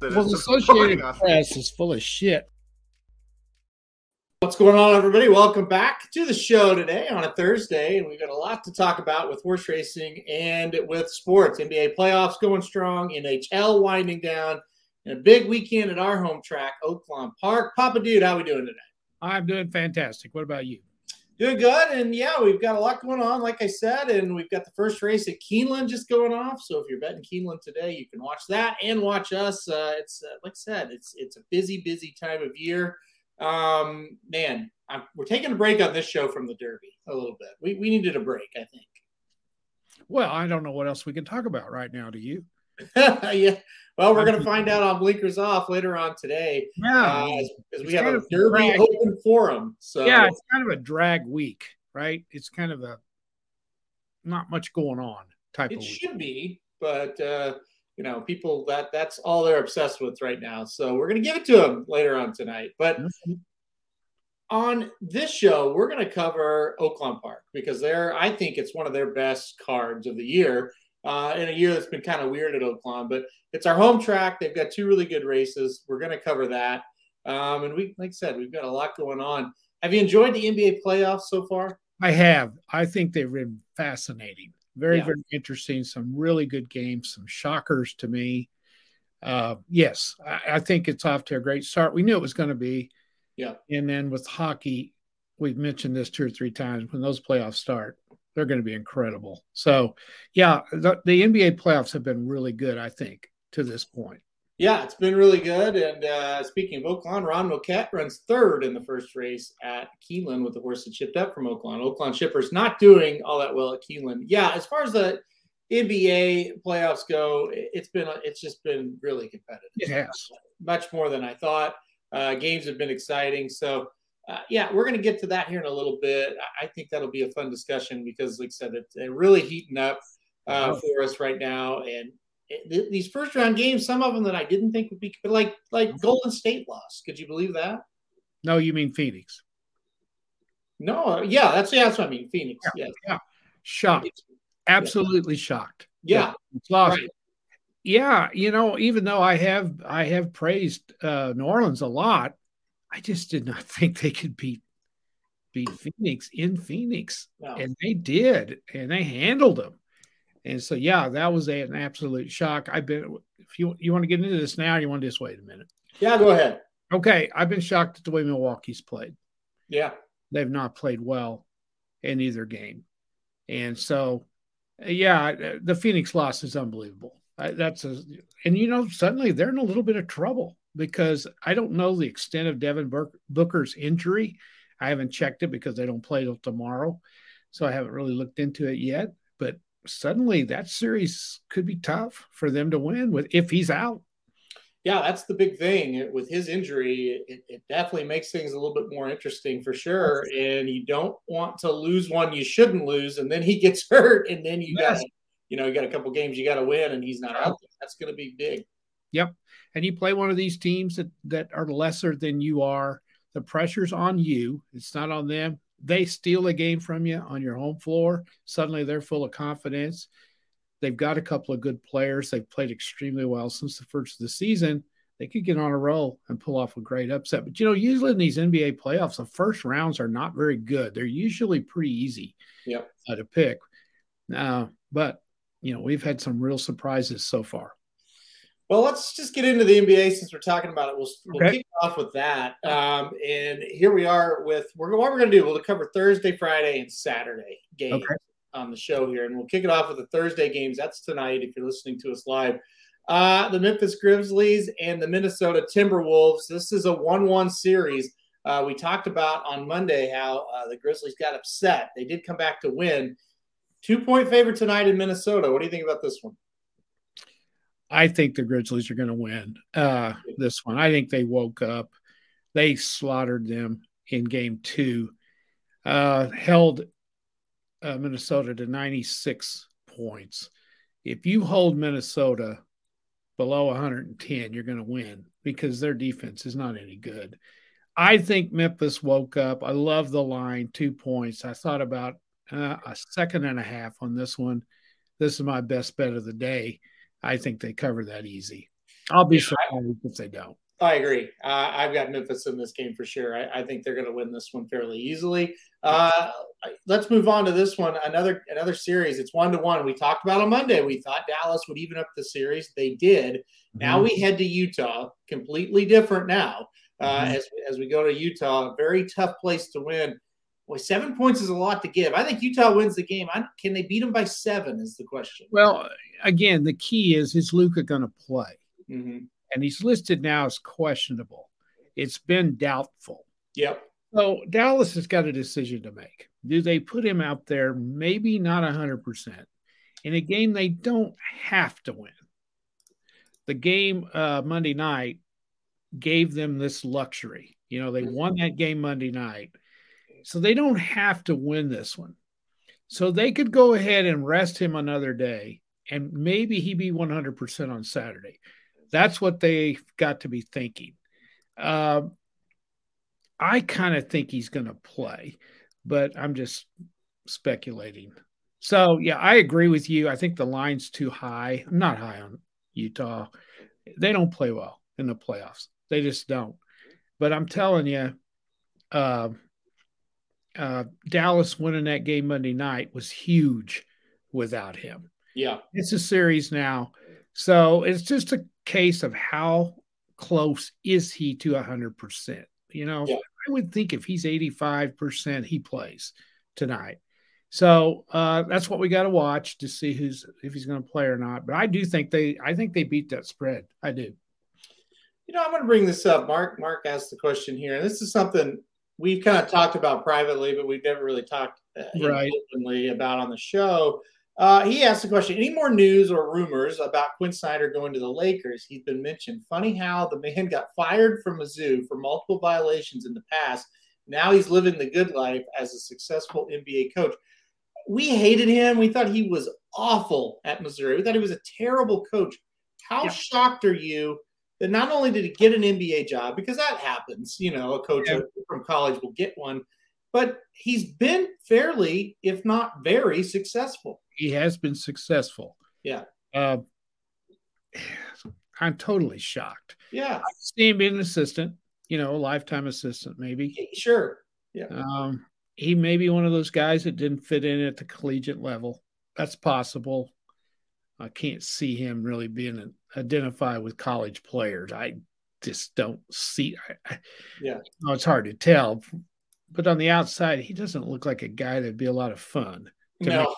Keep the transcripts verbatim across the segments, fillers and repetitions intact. Well, the Associated Press is full of shit. What's going on, everybody? Welcome back to the show today on a Thursday, and we've got a lot to talk about with horse racing and with sports. N B A playoffs going strong, N H L winding down, and a big weekend at our home track, Oaklawn Park. Papa Dude, how are we doing today? I'm doing fantastic. What about you? Doing good, and yeah, we've got a lot going on, like I said, and we've got the first race at Keeneland just going off, so if you're betting Keeneland today, you can watch that and watch us. Uh, it's uh, like I said, it's it's a busy, busy time of year. Um, man, I'm, we're taking a break on this show from the Derby a little bit. We we needed a break, I think. Well, I don't know what else we can talk about right now, do you? Yeah. Well, we're going to find out on Blinkers Off later on today. Yeah, uh, as, as we have a Derby drag. Open forum. So yeah, it's kind of a drag week, right? It's kind of a not much going on type. It of It should be, but uh, you know, people that that's all they're obsessed with right now. So we're going to give it to them later on tonight. But mm-hmm. on this show, we're going to cover Oaklawn Park because they're I think it's one of their best cards of the year. Uh, in a year that's been kind of weird at Oaklawn, but it's our home track. They've got two really good races. We're going to cover that. Um, and we, like I said, we've got a lot going on. Have you enjoyed the N B A playoffs so far? I have. I think they've been fascinating. Very, yeah. very interesting. Some really good games, some shockers to me. Uh, yes, I, I think it's off to a great start. We knew it was going to be. Yeah. And then with hockey, we've mentioned this two or three times, when those playoffs start, they're going to be incredible. So, yeah, the, the N B A playoffs have been really good, I think, to this point. Yeah, it's been really good. And uh, speaking of Oaklawn, Ron Moquette runs third in the first race at Keeneland with the horse that shipped up from Oaklawn. Oaklawn shippers not doing all that well at Keeneland. Yeah, as far as the N B A playoffs go, it's been it's just been really competitive. It has. Much more than I thought. Uh, games have been exciting. So, Uh, yeah, we're going to get to that here in a little bit. I think that'll be a fun discussion because, like I said, it's really heating up uh, for us right now. And it, th- these first-round games, some of them that I didn't think would be – like like Golden State lost. Could you believe that? No, you mean Phoenix. No, yeah, that's, yeah, that's what I mean, Phoenix. Yeah, yes. yeah. Shocked. Absolutely yeah. shocked. Yeah. yeah. Lost. Right. Yeah, you know, even though I have, I have praised uh, New Orleans a lot, I just did not think they could beat beat Phoenix in Phoenix, no. and they did, and they handled them. And so, yeah, that was a, an absolute shock. I've been. If you you want to get into this now, or you want to just wait a minute? Yeah, go ahead. Okay, I've been shocked at the way Milwaukee's played. Yeah, they've not played well in either game, and so, yeah, the Phoenix loss is unbelievable. That's a, and you know, suddenly they're in a little bit of trouble. Because I don't know the extent of Devin Booker's injury. I haven't checked it because they don't play till tomorrow. So I haven't really looked into it yet. But suddenly that series could be tough for them to win with if he's out. Yeah, that's the big thing. With his injury, it, it definitely makes things a little bit more interesting for sure. And you don't want to lose one you shouldn't lose. And then he gets hurt. And then you yes. got, you know, you got a couple games you got to win and he's not out there. That's going to be big. Yep. And you play one of these teams that, that are lesser than you are. The pressure's on you. It's not on them. They steal a game from you on your home floor. Suddenly they're full of confidence. They've got a couple of good players. They've played extremely well since the first of the season. They could get on a roll and pull off a great upset. But, you know, usually in these N B A playoffs, the first rounds are not very good. They're usually pretty easy yep. uh, to pick. Uh, but, you know, we've had some real surprises so far. Well, let's just get into the N B A since we're talking about it. We'll, we'll okay. kick off with that. Um, and here we are with we're, what we're going to do. We'll cover Thursday, Friday, and Saturday games okay. on the show here. And we'll kick it off with the Thursday games. That's tonight if you're listening to us live. Uh, the Memphis Grizzlies and the Minnesota Timberwolves. This is a one one series. Uh, we talked about on Monday how uh, the Grizzlies got upset. They did come back to win. Two-point favorite tonight in Minnesota. What do you think about this one? I think the Grizzlies are going to win uh, this one. I think they woke up. They slaughtered them in game two, uh, held uh, Minnesota to ninety-six points. If you hold Minnesota below one hundred ten, you're going to win because their defense is not any good. I think Memphis woke up. I love the line, two points. I thought about uh, a second and a half on this one. This is my best bet of the day. I think they cover that easy. I'll be surprised if they don't. I agree. Uh, I've got Memphis in this game for sure. I, I think they're going to win this one fairly easily. Uh, let's move on to this one. Another another series. It's one to one. We talked about on Monday. We thought Dallas would even up the series. They did. Mm-hmm. Now we head to Utah. Completely different now. Uh, mm-hmm. as, as we go to Utah, very tough place to win. Boy, seven points is a lot to give. I think Utah wins the game. I, can they beat them by seven is the question. Well, again, the key is, is Luka going to play? Mm-hmm. And he's listed now as questionable. It's been doubtful. Yep. So Dallas has got a decision to make. Do they put him out there? Maybe not one hundred percent. In a game they don't have to win. The game uh, Monday night gave them this luxury. You know, they won that game Monday night. So they don't have to win this one. So they could go ahead and rest him another day, and maybe he'd be one hundred percent on Saturday. That's what they've got to be thinking. Uh, I kind of think he's going to play, but I'm just speculating. So, yeah, I agree with you. I think the line's too high. I'm not high on Utah. They don't play well in the playoffs. They just don't. But I'm telling you, uh, uh, Dallas winning that game Monday night was huge without him. Yeah. It's a series now. So it's just a case of how close is he to one hundred percent. You know, yeah. I would think if he's eighty-five percent, he plays tonight. So uh, that's what we got to watch to see who's if he's going to play or not. But I do think they I think they beat that spread. I do. You know, I'm going to bring this up. Mark, Mark asked the question here, and this is something we've kind of talked about privately, but we've never really talked uh, right. openly about on the show. Uh, he asked the question, any more news or rumors about Quinn Snyder going to the Lakers? He's been mentioned. Funny how the man got fired from Mizzou for multiple violations in the past. Now he's living the good life as a successful N B A coach. We hated him. We thought he was awful at Missouri. We thought he was a terrible coach. How yeah. shocked are you that not only did he get an N B A job, because that happens, you know, a coach yeah. from college will get one, but he's been fairly, if not very, successful. He has been successful. Yeah. Uh, I'm totally shocked. Yeah. I see him being an assistant, you know, a lifetime assistant maybe. Sure. Yeah. Um, he may be one of those guys that didn't fit in at the collegiate level. That's possible. I can't see him really being identified with college players. I just don't see. I, yeah. No, it's hard to tell. But on the outside, he doesn't look like a guy that'd be a lot of fun. No. Make.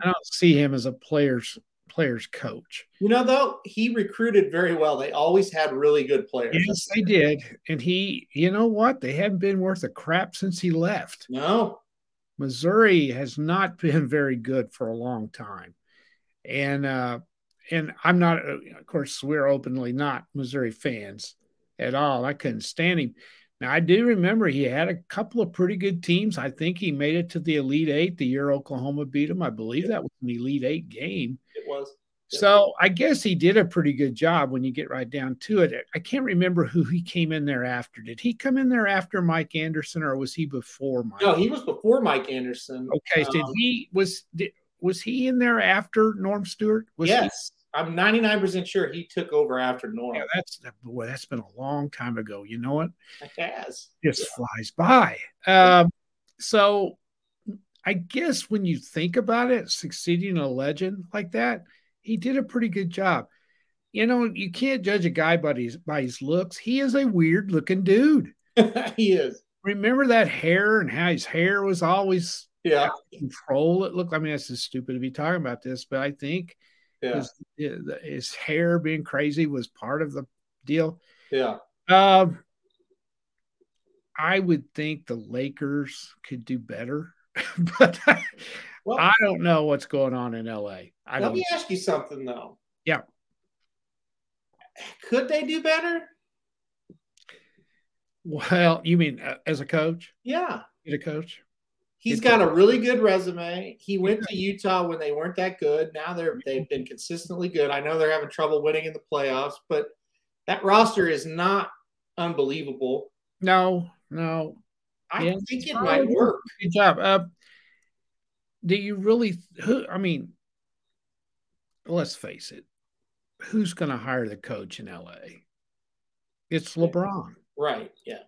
I don't see him as a player's player's coach. You know, though, he recruited very well. They always had really good players. Yes, they did. And he, you know what? They haven't been worth a crap since he left. No. Missouri has not been very good for a long time. And, uh, and I'm not, of course, we're openly not Missouri fans at all. I couldn't stand him. Now, I do remember he had a couple of pretty good teams. I think he made it to the Elite Eight the year Oklahoma beat him. I believe yep. that was an Elite Eight game. It was. Yep. So I guess he did a pretty good job when you get right down to it. I can't remember who he came in there after. Did he come in there after Mike Anderson, or was he before Mike? No, he was before Mike Anderson. Okay. Um, did he was did, was he in there after Norm Stewart? Was yes. He, I'm ninety-nine percent sure he took over after Norm. Yeah, that's boy, that's been a long time ago. You know what? It has. Just yeah. flies by. Um, so I guess when you think about it, succeeding a legend like that, he did a pretty good job. You know, you can't judge a guy by his, by his looks. He is a weird-looking dude. He is. Remember that hair and how his hair was always yeah. out of control? It looked, I mean, that's just stupid to be talking about this, but I think – Yeah. His, his hair being crazy was part of the deal. Yeah. Um, I would think the Lakers could do better, but well, I don't know what's going on in L A. I let don't me know. ask you something, though. Yeah. Could they do better? Well, you mean uh, as a coach? Yeah. As a coach? He's got a really good resume. He went to Utah when they weren't that good. Now they're, they've been consistently good. I know they're having trouble winning in the playoffs, but that roster is not unbelievable. No, no. I yeah. think it might work. Good job. Uh, do you really – I mean, let's face it. Who's going to hire the coach in L A? It's LeBron. Right, yeah.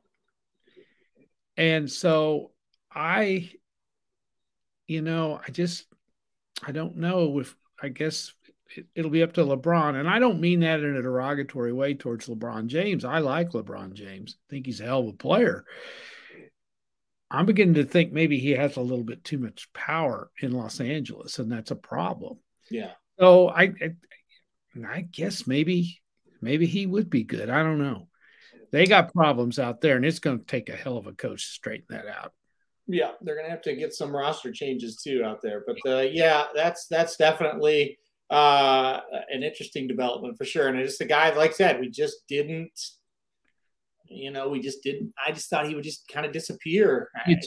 And so I – You know, I just, I don't know if, I guess it, it'll be up to LeBron. And I don't mean that in a derogatory way towards LeBron James. I like LeBron James. I think he's a hell of a player. I'm beginning to think maybe he has a little bit too much power in Los Angeles, and that's a problem. Yeah. So I, I, I guess maybe, maybe he would be good. I don't know. They got problems out there, and it's going to take a hell of a coach to straighten that out. Yeah, they're going to have to get some roster changes too out there. But uh, yeah, that's that's definitely uh, an interesting development for sure. And it's the guy, like I said, we just didn't, you know, we just didn't. I just thought he would just kind of disappear. Right?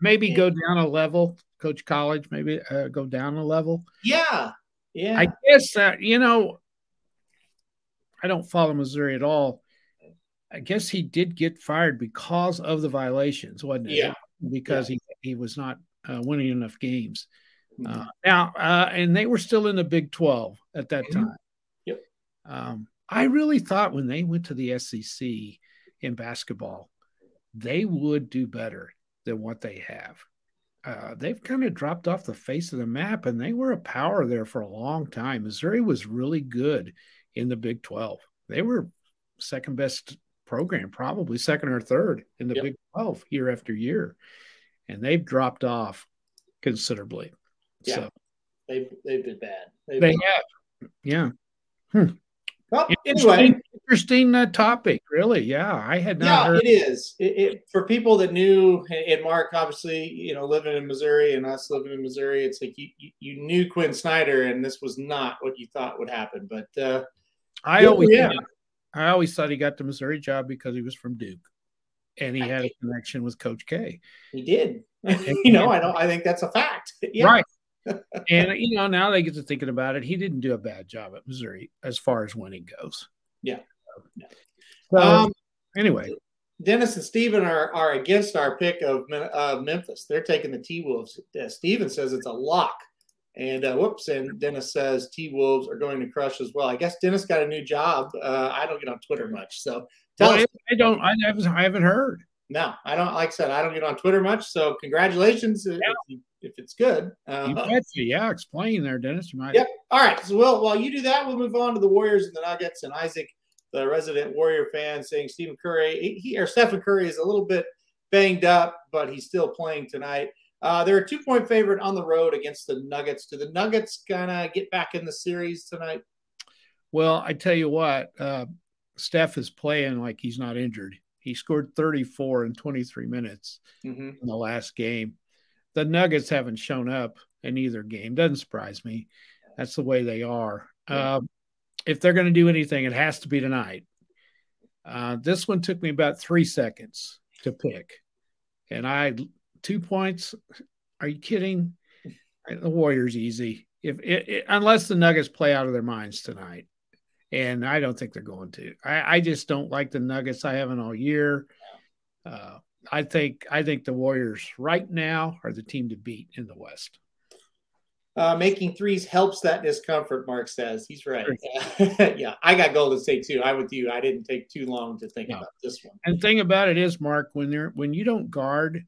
Maybe and, go down a level, Coach College, maybe uh, go down a level. Yeah, yeah. I guess that, you know, I don't follow Missouri at all. I guess he did get fired because of the violations, wasn't it? Yeah. Because yeah. he, he was not uh, winning enough games. Uh, now, uh, and they were still in the Big twelve at that time. Yep. Um, I really thought when they went to the S E C in basketball, they would do better than what they have. Uh, they've kind of dropped off the face of the map, and they were a power there for a long time. Missouri was really good in the Big twelve. They were second best program, probably second or third in the yep. Big twelve year after year, and they've dropped off considerably. Yeah, so, they've they've been bad. They've they been have, bad. yeah. Hmm. Well, interesting, anyway, interesting uh, topic, really. Yeah, I had not. Yeah, heard it is. It, it, for people that knew, and Mark, obviously, you know, living in Missouri and us living in Missouri, it's like you you knew Quinn Snyder, and this was not what you thought would happen. But uh, I yeah, always yeah. I always thought he got the Missouri job because he was from Duke, and he had a connection with Coach K. He did, you know. I don't. I think that's a fact, yeah. Right? And you know, now they get to thinking about it. He didn't do a bad job at Missouri as far as winning goes. Yeah. yeah. So um, anyway, Dennis and Steven are are against our pick of uh, Memphis. They're taking the T-Wolves. Uh, Steven says it's a lock. And uh, whoops, and Dennis says T-Wolves are going to crush as well. I guess Dennis got a new job. Uh, I don't get on Twitter much, so tell well, us. I don't. I haven't, I haven't heard. No, I don't. Like I said, I don't get on Twitter much. So congratulations yeah. if, if it's good. Uh, you bet you, yeah. Explain there, Dennis. You might. Yep. All right. So we'll, while you do that, we'll move on to the Warriors and the Nuggets. And Isaac, the resident Warrior fan, saying Stephen Curry, he or Stephen Curry is a little bit banged up, but he's still playing tonight. Uh, they're a two-point favorite on the road against the Nuggets. Do the Nuggets kind of get back in the series tonight? Well, I tell you what, uh, Steph is playing like he's not injured. He scored thirty-four in twenty-three minutes mm-hmm. in the last game. The Nuggets haven't shown up in either game. Doesn't surprise me. That's the way they are. Yeah. Um, if they're going to do anything, it has to be tonight. Uh, this one took me about three seconds to pick, and I – Two points? Are you kidding? The Warriors easy. If it, it, unless the Nuggets play out of their minds tonight, and I don't think they're going to. I, I just don't like the Nuggets. I haven't all year. Uh, I think I think the Warriors right now are the team to beat in the West. Uh, making threes helps that discomfort. Mark says he's right. Sure. Yeah, I got Golden State too. I'm with you. I didn't take too long to think no. about this one. And the thing about it is, Mark, when they're when you don't guard.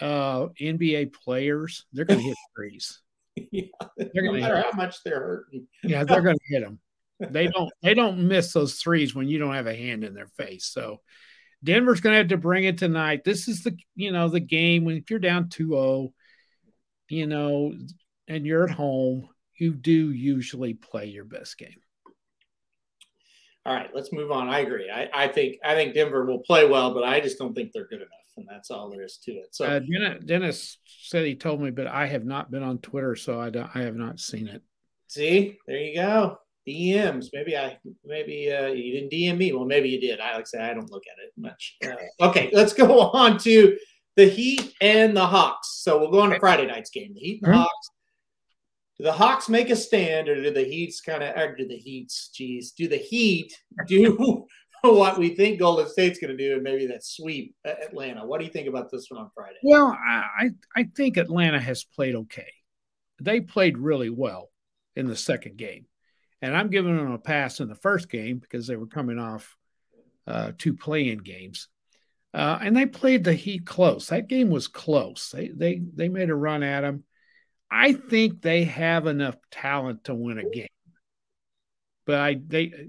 Uh, N B A players, they're going to hit threes. Yeah, no matter how much they're hurting. Yeah, they're going to hit them. They don't. They don't miss those threes when you don't have a hand in their face. So Denver's going to have to bring it tonight. This is the you know the game when if you're down two oh, you know, and you're at home, you do usually play your best game. All right, let's move on. I agree. I, I think I think Denver will play well, but I just don't think they're good enough, and that's all there is to it. So uh, Dennis, Dennis said he told me, but I have not been on Twitter, so I don't, I have not seen it. See, there you go. D Ms. Maybe I, maybe uh, you didn't D M me. Well, maybe you did. I like I say I don't look at it much. Uh, okay, let's go on to the Heat and the Hawks. So we'll go on to Friday night's game. The Heat and the mm-hmm. Hawks. Do the Hawks make a stand, or do the Heats kind of? Or do the Heats? Geez, do the Heat do what we think Golden State's going to do, and maybe that sweep Atlanta? What do you think about this one on Friday? Well, I I think Atlanta has played okay. They played really well in the second game. And I'm giving them a pass in the first game because they were coming off uh, two play-in games. Uh, and they played the Heat close. That game was close. They they they made a run at them. I think they have enough talent to win a game. But I they,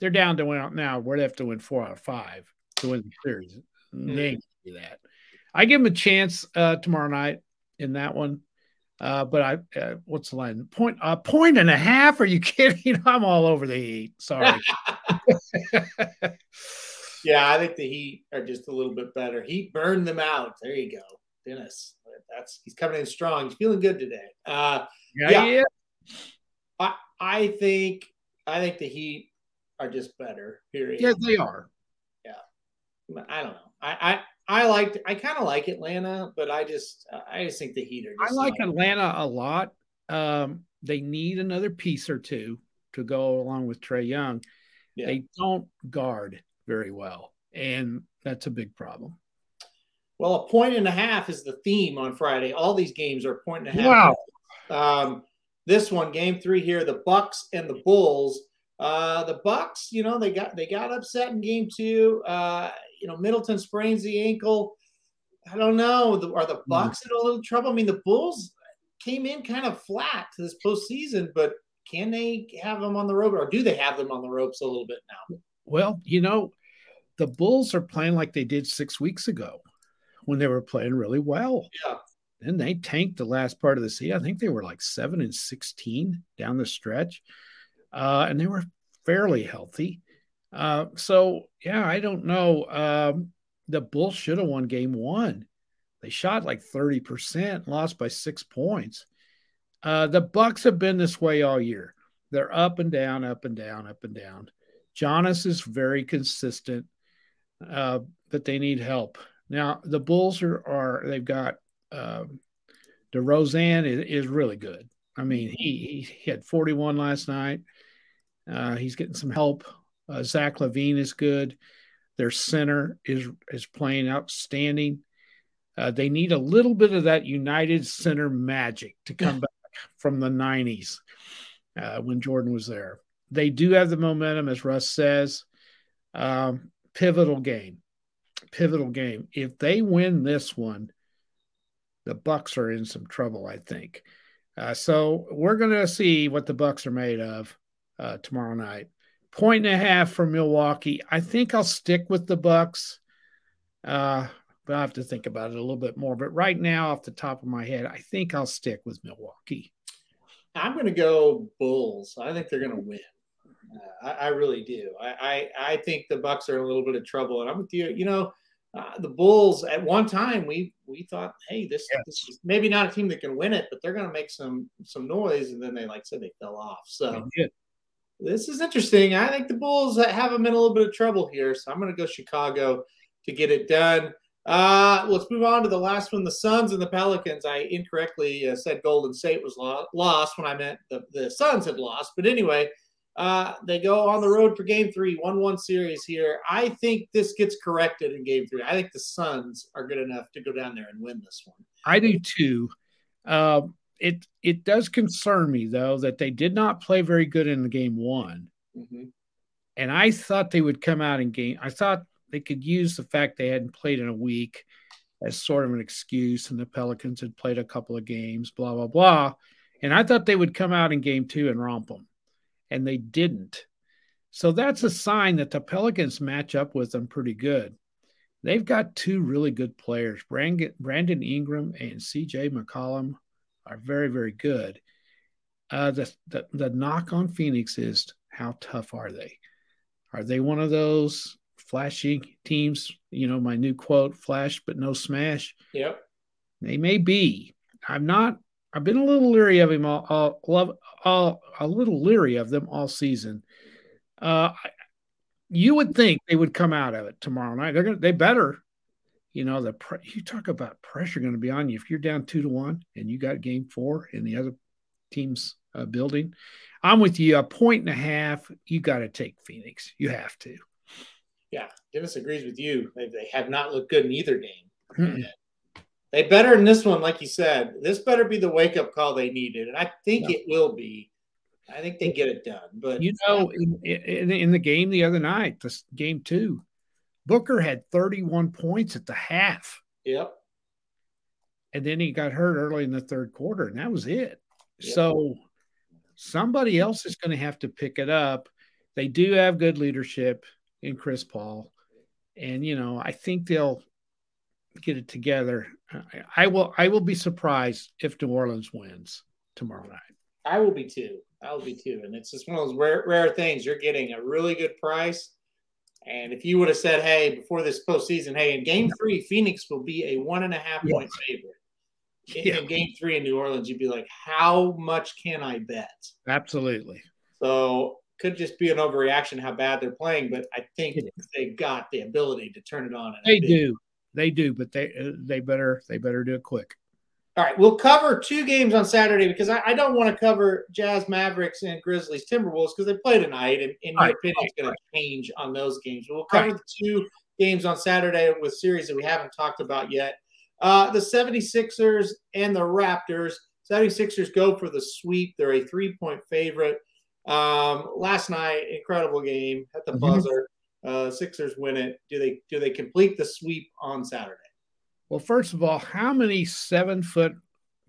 they're down to win out now. We're going to have to win four out of five to win the series. They can do that. I give them a chance uh, tomorrow night in that one. Uh, but I, uh, what's the line? Point, uh, point and a half? Are you kidding? I'm all over the Heat. Sorry. Yeah, I think the Heat are just a little bit better. Heat burned them out. There you go, Dennis. That's he's coming in strong. He's feeling good today. Uh, yeah, yeah. yeah. I, I think, I think the Heat are just better. Period. Yeah, they are. Yeah, I don't know. I, I. I liked. I kind of like Atlanta, but I just, I just think the Heat are. Just I like not- Atlanta a lot. Um, they need another piece or two to go along with Trae Young. Yeah. They don't guard very well, and that's a big problem. Well, a point and a half is the theme on Friday. All these games are a point and a half. Wow. Um, this one, game three here, the Bucks and the Bulls. Uh, the Bucks, you know, they got they got upset in game two. Uh, You know, Middleton sprains the ankle. I don't know. The, are the Bucks in a little trouble? I mean, the Bulls came in kind of flat to this postseason, but can they have them on the rope, or do they have them on the ropes a little bit now? Well, you know, the Bulls are playing like they did six weeks ago when they were playing really well. Yeah. Then they tanked the last part of the season. I think they were like seven and sixteen down the stretch, uh, and they were fairly healthy. Uh, so yeah, I don't know. Um, the Bulls should have won game one. They shot like thirty percent, lost by six points. Uh, the Bucks have been this way all year. They're up and down, up and down, up and down. Giannis is very consistent, uh, but they need help. Now the Bulls are, are they've got, um, DeRozan is, is really good. I mean, he, he had forty-one last night. Uh, he's getting some help. Uh, Zach LaVine is good. Their center is is playing outstanding. Uh, they need a little bit of that United Center magic to come back from the nineties uh, when Jordan was there. They do have the momentum, as Russ says. Um, pivotal game. Pivotal game. If they win this one, the Bucks are in some trouble, I think. Uh, so we're going to see what the Bucks are made of uh, tomorrow night. Point and a half for Milwaukee. I think I'll stick with the Bucks, uh, but I have to think about it a little bit more. But right now, off the top of my head, I think I'll stick with Milwaukee. I'm going to go Bulls. I think they're going to win. Uh, I, I really do. I, I I think the Bucks are in a little bit of trouble, and I'm with you. You know, uh, the Bulls. At one time, we we thought, hey, this, yes. this is maybe not a team that can win it, but they're going to make some some noise. And then they, like I said, they fell off. So. This is interesting. I think the Bulls have them in a little bit of trouble here, so I'm going to go Chicago to get it done. Uh, let's move on to the last one, the Suns and the Pelicans. I incorrectly uh, said Golden State was lo- lost when I meant the, the Suns had lost. But anyway, uh, they go on the road for game three, one one series here. I think this gets corrected in game three. I think the Suns are good enough to go down there and win this one. I do too. Um It it does concern me, though, that they did not play very good in the game one. Mm-hmm. And I thought they would come out in game. I thought they could use the fact they hadn't played in a week as sort of an excuse. And the Pelicans had played a couple of games, blah, blah, blah. And I thought they would come out in game two and romp them. And they didn't. So that's a sign that the Pelicans match up with them pretty good. They've got two really good players, Brandon, Brandon Ingram and C J McCollum. Are very, very good. Uh, the, the the knock on Phoenix is how tough are they? Are they one of those flashy teams? You know, my new quote, flash but no smash. Yep. They may be. I'm not I've been a little leery of him all, all, all, all a little leery of them all season. Uh, you would think they would come out of it tomorrow night. They're gonna, they better, you know. The pre- you talk about pressure going to be on you if you're down two to one and you got game four in the other team's uh, building. I'm with you. A point and a half. You got to take Phoenix. You have to. Yeah, Dennis agrees with you. They, they have not looked good in either game. Mm-hmm. They better in this one, like you said. This better be the wake-up call they needed, and I think no. it will be. I think they get it done. But you know, in, in, in the game the other night, this game two, Booker had thirty-one points at the half. Yep. And then he got hurt early in the third quarter, and that was it. Yep. So somebody else is going to have to pick it up. They do have good leadership in Chris Paul, and you know, I think they'll get it together. I, I will. I will be surprised if New Orleans wins tomorrow night. I will be too. I will be too. And it's just one of those rare, rare things. You're getting a really good price. And if you would have said, "Hey, before this postseason, hey, in Game Three, Phoenix will be a one and a half yeah. point favorite." In, yeah. in Game Three in New Orleans, you'd be like, "How much can I bet?" Absolutely. So. Could just be an overreaction how bad they're playing, but I think they got the ability to turn it on. They do. They do, but they uh, they better they better do it quick. All right, we'll cover two games on Saturday because I, I don't want to cover Jazz, Mavericks, and Grizzlies, Timberwolves because they play tonight, and, and my opinion is going to change on those games. We'll cover the two games on Saturday with series that we haven't talked about yet. Uh, the seventy-sixers and the Raptors. seventy-sixers go for the sweep. They're a three-point favorite. Um, last night, incredible game at the buzzer. Uh, Sixers win it. Do they do they complete the sweep on Saturday? Well, first of all, how many seven foot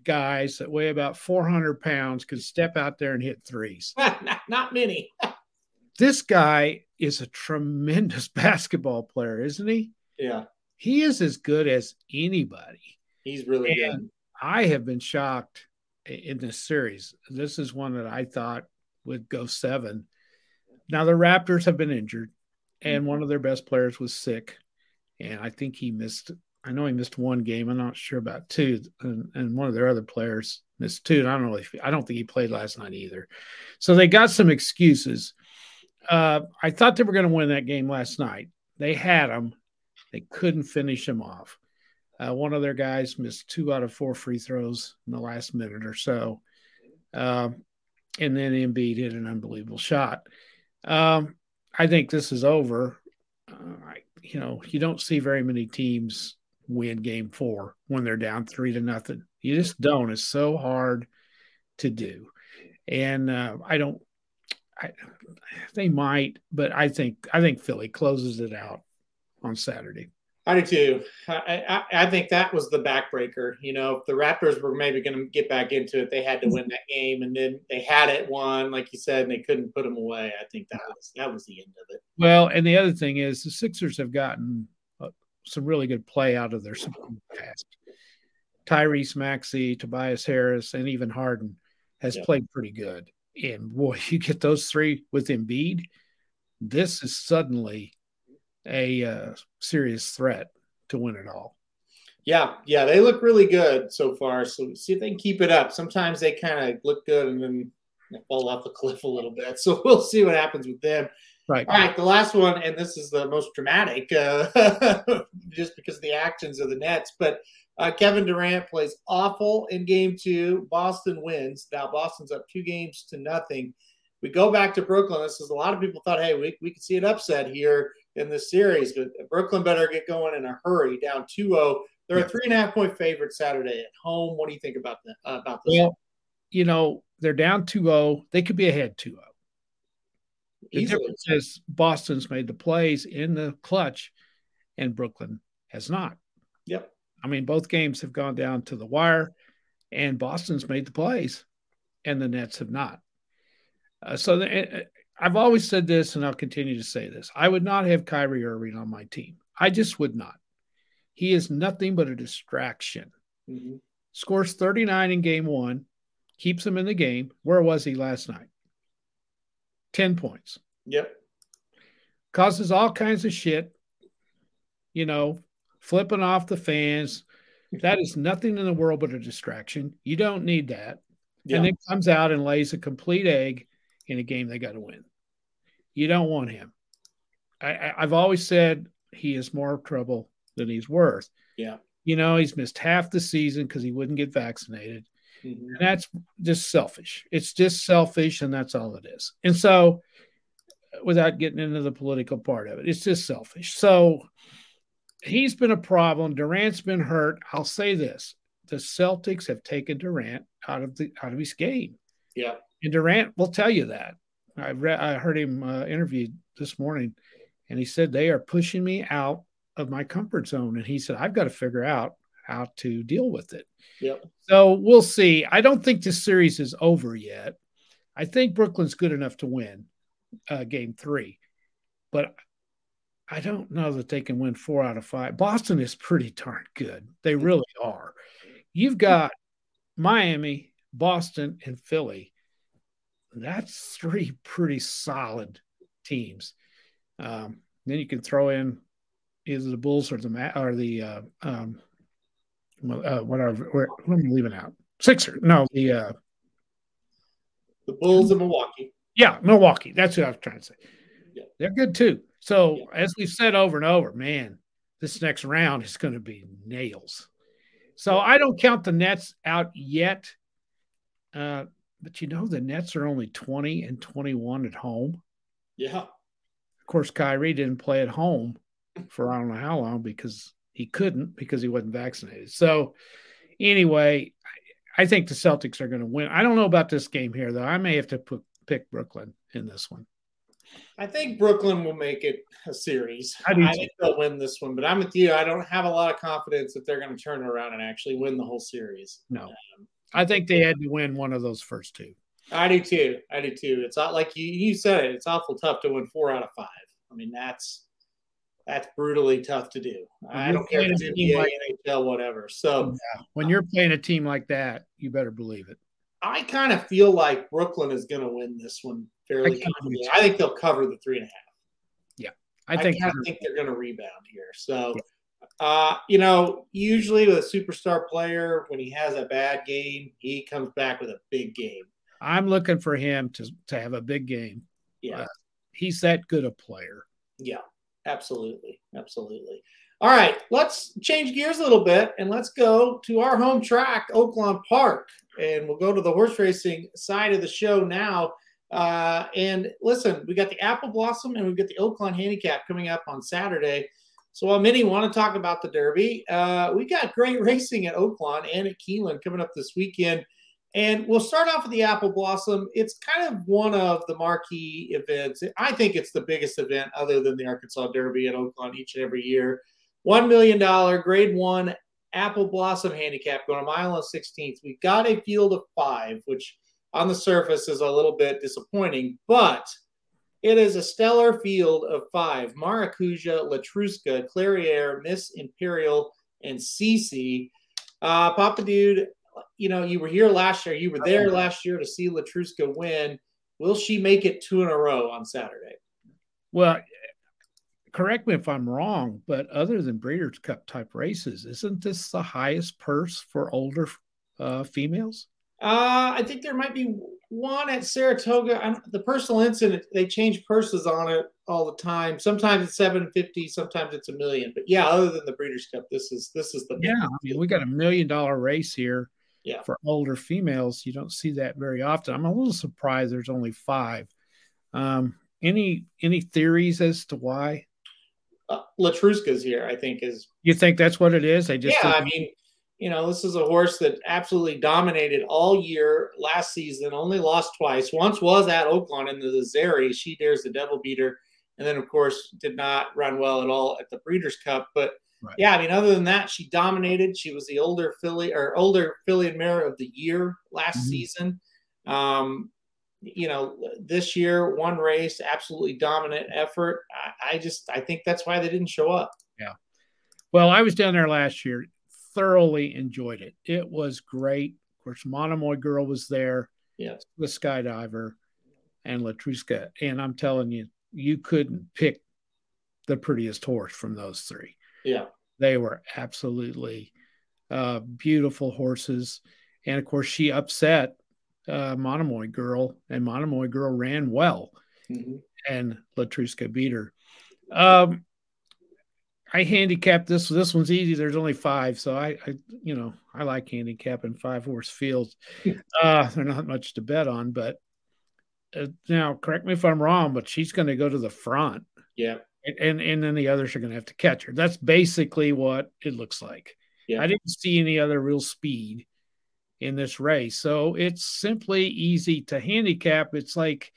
guys that weigh about four hundred pounds could step out there and hit threes? not, not many. This guy is a tremendous basketball player, isn't he? Yeah, he is as good as anybody. He's really and good. I have been shocked in this series. This is one that I thought would go seven. Now the Raptors have been injured, and one of their best players was sick, and I think he missed. I know he missed one game. I'm not sure about two, and, and one of their other players missed two. And I don't really. I don't think he played last night either. So they got some excuses. Uh, I thought they were going to win that game last night. They had them. They couldn't finish them off. Uh, one of their guys missed two out of four free throws in the last minute or so. Uh, And then Embiid hit an unbelievable shot. Um, I think this is over. Uh, I, you know, you don't see very many teams win game four when they're down three to nothing. You just don't. It's so hard to do. And uh, I don't. I, they might, but I think I think Philly closes it out on Saturday. I do too. I, I, I think that was the backbreaker. You know, if the Raptors were maybe going to get back into it, they had to win that game, and then they had it won, like you said, and they couldn't put them away. I think that was that was the end of it. Well, and the other thing is the Sixers have gotten uh, some really good play out of their past. Tyrese Maxey, Tobias Harris, and even Harden has yep. played pretty good. And boy, you get those three with Embiid, this is suddenly a uh, serious threat to win it all. Yeah, yeah, they look really good so far. So see if they can keep it up. Sometimes they kind of look good and then they fall off the cliff a little bit. So we'll see what happens with them. Right. All right, the last one, and this is the most dramatic uh, just because of the actions of the Nets, but uh, Kevin Durant plays awful in game two. Boston wins. Now Boston's up two games to nothing. We go back to Brooklyn. This is a lot of people thought, hey, we, we could see an upset here in this series, but Brooklyn better get going in a hurry. Down two oh. They're yeah. a three and a half point favorite Saturday at home. What do you think about that? Uh, about this? Well, you know, they're down two oh. They could be ahead two oh. The Easily. difference is Boston's made the plays in the clutch and Brooklyn has not. Yep. I mean, both games have gone down to the wire and Boston's made the plays and the Nets have not. Uh, so the, I've always said this, and I'll continue to say this. I would not have Kyrie Irving on my team. I just would not. He is nothing but a distraction. Mm-hmm. Scores thirty-nine in game one, keeps him in the game. Where was he last night? ten points. Yep. Causes all kinds of shit, you know, flipping off the fans, That is nothing in the world but a distraction. You don't need that. Yeah. And then comes out and lays a complete egg in a game they got to win. You don't want him. I, I, I've always said he is more trouble than he's worth. Yeah. You know, he's missed half the season because he wouldn't get vaccinated. Mm-hmm. And that's just selfish. It's just selfish, and that's all it is. And so, without getting into the political part of it, it's just selfish. So, he's been a problem. Durant's been hurt. I'll say this. The Celtics have taken Durant out of the out of his game. Yeah. And Durant will tell you that. I read, I heard him uh, interviewed this morning, and he said, they are pushing me out of my comfort zone. And he said, I've got to figure out how to deal with it. Yep. So we'll see. I don't think this series is over yet. I think Brooklyn's good enough to win uh, game three, but I don't know that they can win four out of five. Boston is pretty darn good. They really are. You've got Miami, Boston, and Philly. That's three pretty solid teams. Um, then you can throw in either the Bulls or the or the uh, um, uh, whatever. What am I leaving out? Sixers. No, the uh, the Bulls of Milwaukee. Yeah, Milwaukee. That's what I was trying to say. Yeah. They're good too. So yeah. As we've said over and over, man, this next round is going to be nails. So I don't count the Nets out yet. Uh, but you know, the Nets are only twenty and twenty-one at home. Yeah. Of course, Kyrie didn't play at home for I don't know how long because he couldn't because he wasn't vaccinated. So anyway, I think the Celtics are going to win. I don't know about this game here, though. I may have to put, pick Brooklyn in this one. I think Brooklyn will make it a series. I, I think they'll win this one, but I'm with you. I don't have a lot of confidence that they're going to turn around and actually win the whole series. No. Um, I think they had to win one of those first two. I do too. I do too. It's not like you, you said it. It's awful tough to win four out of five. I mean, that's that's brutally tough to do. I don't care if it's N B A, like, N H L, whatever. So yeah. When you're playing a team like that, you better believe it. I kind of feel like Brooklyn is going to win this one fairly confidently. I think they'll cover the three and a half. Yeah, I think I think they're going to rebound here. So, yeah. uh, you know, usually with a superstar player, when he has a bad game, he comes back with a big game. I'm looking for him to to have a big game. Yeah, uh, he's that good a player. Yeah, absolutely, absolutely. All right, let's change gears a little bit and let's go to our home track, Oaklawn Park. And we'll go to the horse racing side of the show now. Uh, and listen, we got the Apple Blossom and we've got the Oaklawn Handicap coming up on Saturday. So while many want to talk about the Derby, uh, we got great racing at Oaklawn and at Keeneland coming up this weekend. And we'll start off with the Apple Blossom. It's kind of one of the marquee events. I think it's the biggest event other than the Arkansas Derby at Oaklawn each and every year. one million dollars grade one Apple Blossom handicap going a mile and sixteenth. We got a field of five, which on the surface is a little bit disappointing, but it is a stellar field of five. Maracuja, Latruska, Clairière, Miss Imperial, and Cece. Uh, Papa Dude, you know, you were here last year. You were there last year to see Latruska win. Will she make it two in a row on Saturday? Well, correct me if I'm wrong, but other than Breeders' Cup type races, isn't this the highest purse for older uh, females? Uh, I think there might be one at Saratoga. I'm, the personal incident, they change purses on it all the time. Sometimes it's seven fifty, sometimes it's a million. But yeah, other than the Breeders' Cup, this is this is the yeah. I mean, we got a million dollar race here yeah. for older females. You don't see that very often. I'm a little surprised there's only five. Um, any any theories as to why? Uh, Latruska's here, I think is. You think that's what it is? I just yeah. I mean, you know, this is a horse that absolutely dominated all year last season. Only lost twice. Once was at Oaklawn in the Zeri. She Dares the Devil Beater, and then of course did not run well at all at the Breeders' Cup. But right. yeah, I mean, other than that, she dominated. She was the older filly or older filly and mare of the year last mm-hmm. season. Um, you know, this year, one race, absolutely dominant effort. I, I just, I think that's why they didn't show up. Yeah. Well, I was down there last year, thoroughly enjoyed it. It was great. Of course, Monomoy Girl was there. Yes. The Skydiver and Latruska. And I'm telling you, you couldn't pick the prettiest horse from those three. Yeah. They were absolutely uh, beautiful horses. And of course, she upset uh, Monomoy Girl, and Monomoy Girl ran well, mm-hmm. and Latruska beat her. Um, I handicapped this. This one's easy. There's only five, so I, I you know, I like handicapping five horse fields. Uh, they're not much to bet on, but uh, now correct me if I'm wrong, but she's going to go to the front. Yeah, and and then the others are going to have to catch her. That's basically what it looks like. Yeah. I didn't see any other real speed in this race, so it's simply easy to handicap. It's like,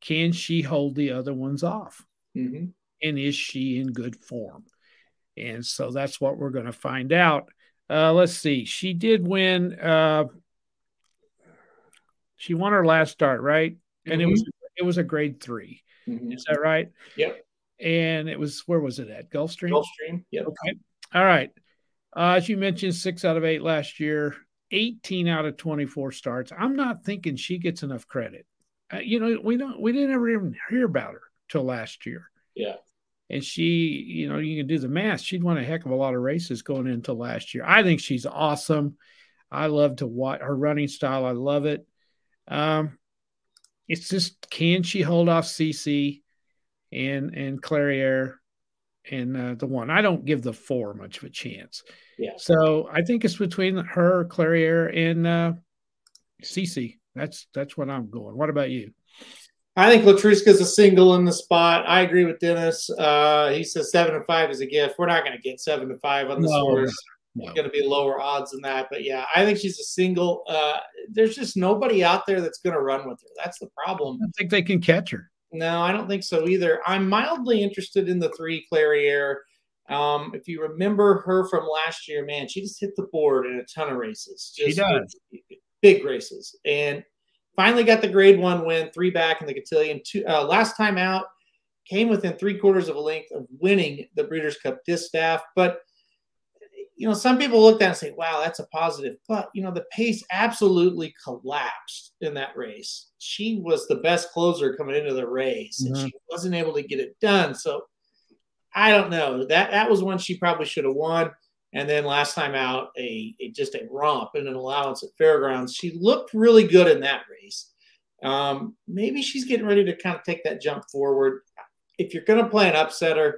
can she hold the other ones off? Mm-hmm. And is she in good form? And so that's what we're going to find out. Uh, let's see. She did win. Uh, she won her last start, right? And mm-hmm. it was it was a grade three. Mm-hmm. Is that right? Yep. And it was, where was it at? Gulfstream? Gulfstream, yep. Okay. All right. Uh, as you mentioned, six out of eight last year, eighteen out of twenty-four starts. I'm not thinking she gets enough credit. Uh, you know, we don't, we didn't ever even hear about her till last year. Yeah. And she, you know, you can do the math. She'd won a heck of a lot of races going into last year. I think she's awesome. I love to watch her running style. I love it. Um, it's just, can she hold off Cece and and Clairière and uh, the one? I don't give the four much of a chance. Yeah. So I think it's between her, Clairière, and uh, Cece. That's that's what I'm going. What about you? I think Latruska is a single in the spot. I agree with Dennis. Uh, he says seven to five is a gift. We're not going to get seven to five on this no, horse. No. It's going to be lower odds than that. But yeah, I think she's a single. Uh, there's just nobody out there that's going to run with her. That's the problem. I don't think they can catch her. No, I don't think so either. I'm mildly interested in the three, Clairière. Um, if you remember her from last year, man, she just hit the board in a ton of races. Just she does. Big races. And finally got the grade one win, three back in the Cotillion. Two, uh, last time out, came within three quarters of a length of winning the Breeders' Cup Distaff. But, you know, some people look at that and say, wow, that's a positive. But, you know, the pace absolutely collapsed in that race. She was the best closer coming into the race, mm-hmm. and she wasn't able to get it done. So, I don't know. That that was one she probably should have won. And then last time out, a, a just a romp and an allowance at Fairgrounds. She looked really good in that race. Um, maybe she's getting ready to kind of take that jump forward. If you're going to play an upsetter,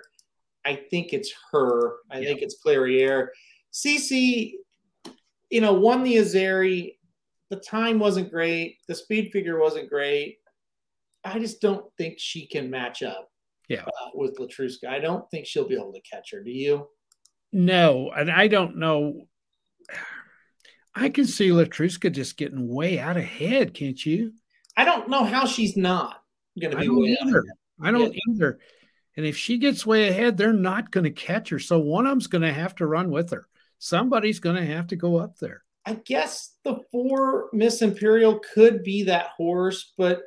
I think it's her. I yeah. think it's Clairière. Cece, you know, won the Azeri. The time wasn't great. The speed figure wasn't great. I just don't think she can match up yeah. uh, with Latruska. I don't think she'll be able to catch her. Do you? No, and I don't know. I can see Latruska just getting way out ahead, can't you? I don't know how she's not going to be way out ahead. I don't yeah. either. And if she gets way ahead, they're not going to catch her. So one of them's going to have to run with her. Somebody's going to have to go up there. I guess the four Miss Imperial could be that horse, but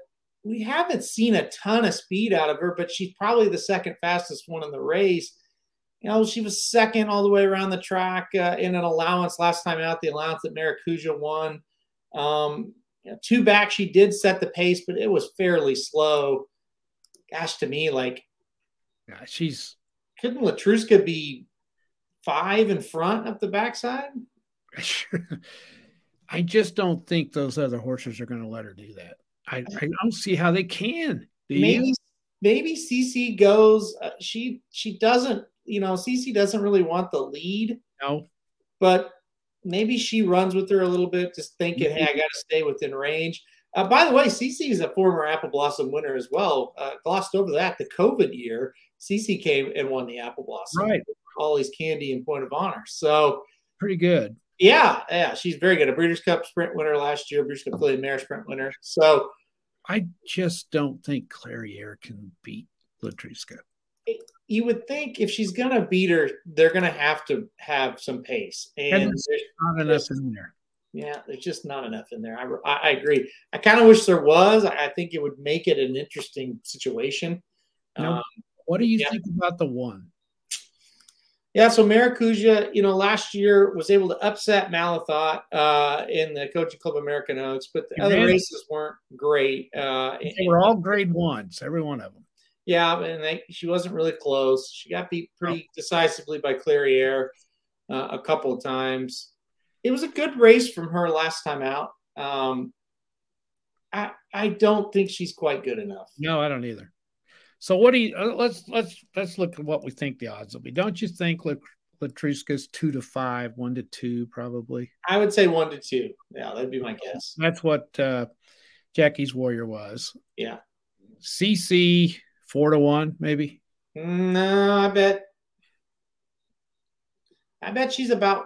we haven't seen a ton of speed out of her, but she's probably the second fastest one in the race. You know, she was second all the way around the track uh, in an allowance last time out, the allowance that Maracuja won. Um, you know, two back, she did set the pace, but it was fairly slow. Gosh, to me, like, yeah, she's couldn't Latruska be five in front up the backside? I just don't think those other horses are going to let her do that. I, I don't see how they can. Do maybe, you? maybe Cece goes. Uh, she she doesn't. You know, Cece doesn't really want the lead. No. But maybe she runs with her a little bit, just thinking, mm-hmm. hey, I got to stay within range. Uh, by the way, Cece is a former Apple Blossom winner as well. Uh, glossed over that the COVID year. Cece came and won the Apple Blossom. Right. Ollie's Candy and Point of Honor. So pretty good. Yeah. Yeah. She's very good. A Breeders' Cup Sprint winner last year. Breeders' Cup Philly Mare Sprint winner. So I just don't think Clairière can beat Latruska. It, you would think if she's going to beat her, they're going to have to have some pace. And, and there's not enough there's, in there. Yeah, there's just not enough in there. I, I, I agree. I kind of wish there was. I think it would make it an interesting situation. Now, um, what do you yeah. think about the one? Yeah, so Maracuja, you know, last year was able to upset Malathot uh, in the Coaching Club American Oaks, but the and other races weren't great. Uh, they and, were all grade ones, every one of them. Yeah, and they, she wasn't really close. She got beat pretty decisively by Clairière. uh, a couple of times. It was a good race from her last time out. Um, I I don't think she's quite good enough. No, I don't either. So what do you uh, let's let's let's look at what we think the odds will be. Don't you think Latruska's two to five, one to two, probably? I would say one to two. Yeah, that'd be my guess. That's what uh, Jackie's Warrior was. Yeah. Cece four to one, maybe. No, I bet. I bet she's about.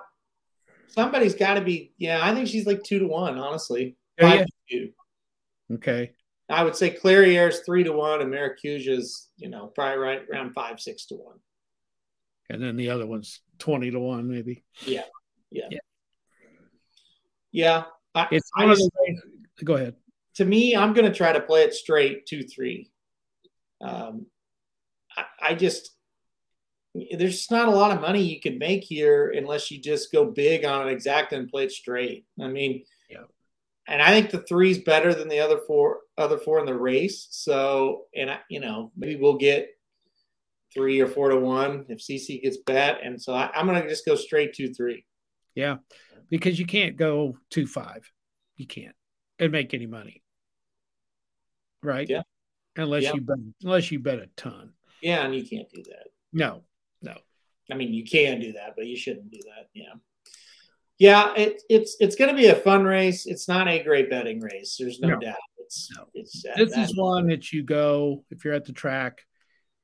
Somebody's got to be. Yeah, I think she's like two to one. Honestly, oh, five yeah. to two. Okay. I would say Clairière's three to one, and Maracuja's, you know, probably right around five, six to one. And then the other one's twenty to one, maybe. Yeah, yeah, yeah. yeah. I, it's I just, go ahead. To me, I'm going to try to play it straight two, three. Um, I, I just there's not a lot of money you can make here unless you just go big on an exacta and play it straight. I mean. Yeah. And I think the three is better than the other four, other four in the race. So, and I, you know, maybe we'll get three or four to one if C C gets bet. And so I, I'm going to just go straight two, three. Yeah. Because you can't go two, five. You can't and make any money. Right. Yeah. Unless yeah. you, bet, unless you bet a ton. Yeah. And you can't do that. No, no. I mean, you can do that, but you shouldn't do that. Yeah. Yeah, it, it's it's going to be a fun race. It's not a great betting race. There's no, no. doubt. It's, no. it's This that, is one that you go, if you're at the track,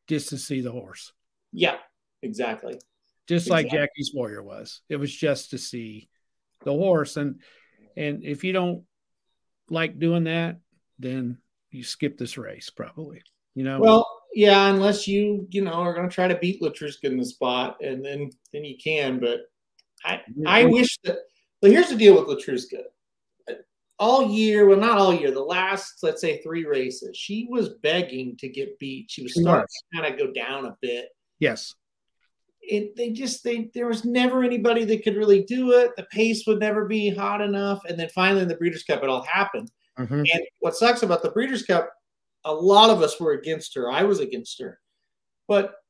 just to see the horse. Yeah, exactly. Just exactly. like Jackie's Warrior was. It was just to see the horse. And, and if you don't like doing that, then you skip this race probably. You know. Well, yeah, unless you, you know, are going to try to beat Latruska in the spot, and then, then you can, but I, I wish that – well, here's the deal with Latruska. All year – well, not all year. The last, let's say, three races, she was begging to get beat. She was starting to kind of go down a bit. Yes. It, they just – they there was never anybody that could really do it. The pace would never be hot enough. And then finally in the Breeders' Cup, it all happened. Mm-hmm. And what sucks about the Breeders' Cup, a lot of us were against her. I was against her. But –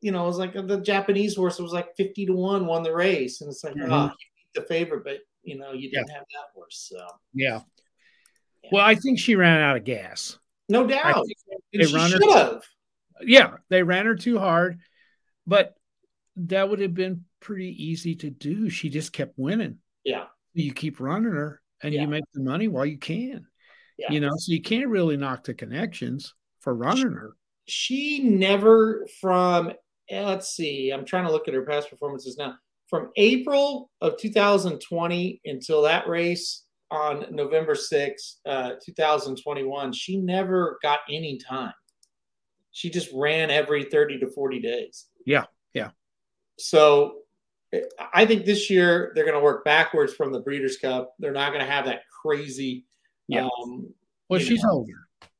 you know, it was like the Japanese horse was like fifty to one, won the race. And it's like, mm-hmm. oh, you beat the favorite, but, you know, you didn't yeah. have that horse. So, yeah. yeah. Well, I think she ran out of gas. No doubt. They she should have. Yeah. They ran her too hard, but that would have been pretty easy to do. She just kept winning. Yeah. You keep running her and yeah. you make the money while you can. Yeah. You know, so you can't really knock the connections for running she, her. She never from. Let's see. I'm trying to look at her past performances now. From April of two thousand twenty until that race on November sixth, uh, two thousand twenty-one, she never got any time. She just ran every thirty to forty days. Yeah, yeah. So I think this year they're going to work backwards from the Breeders' Cup. They're not going to have that crazy. Yeah. Um, well, she's know, older.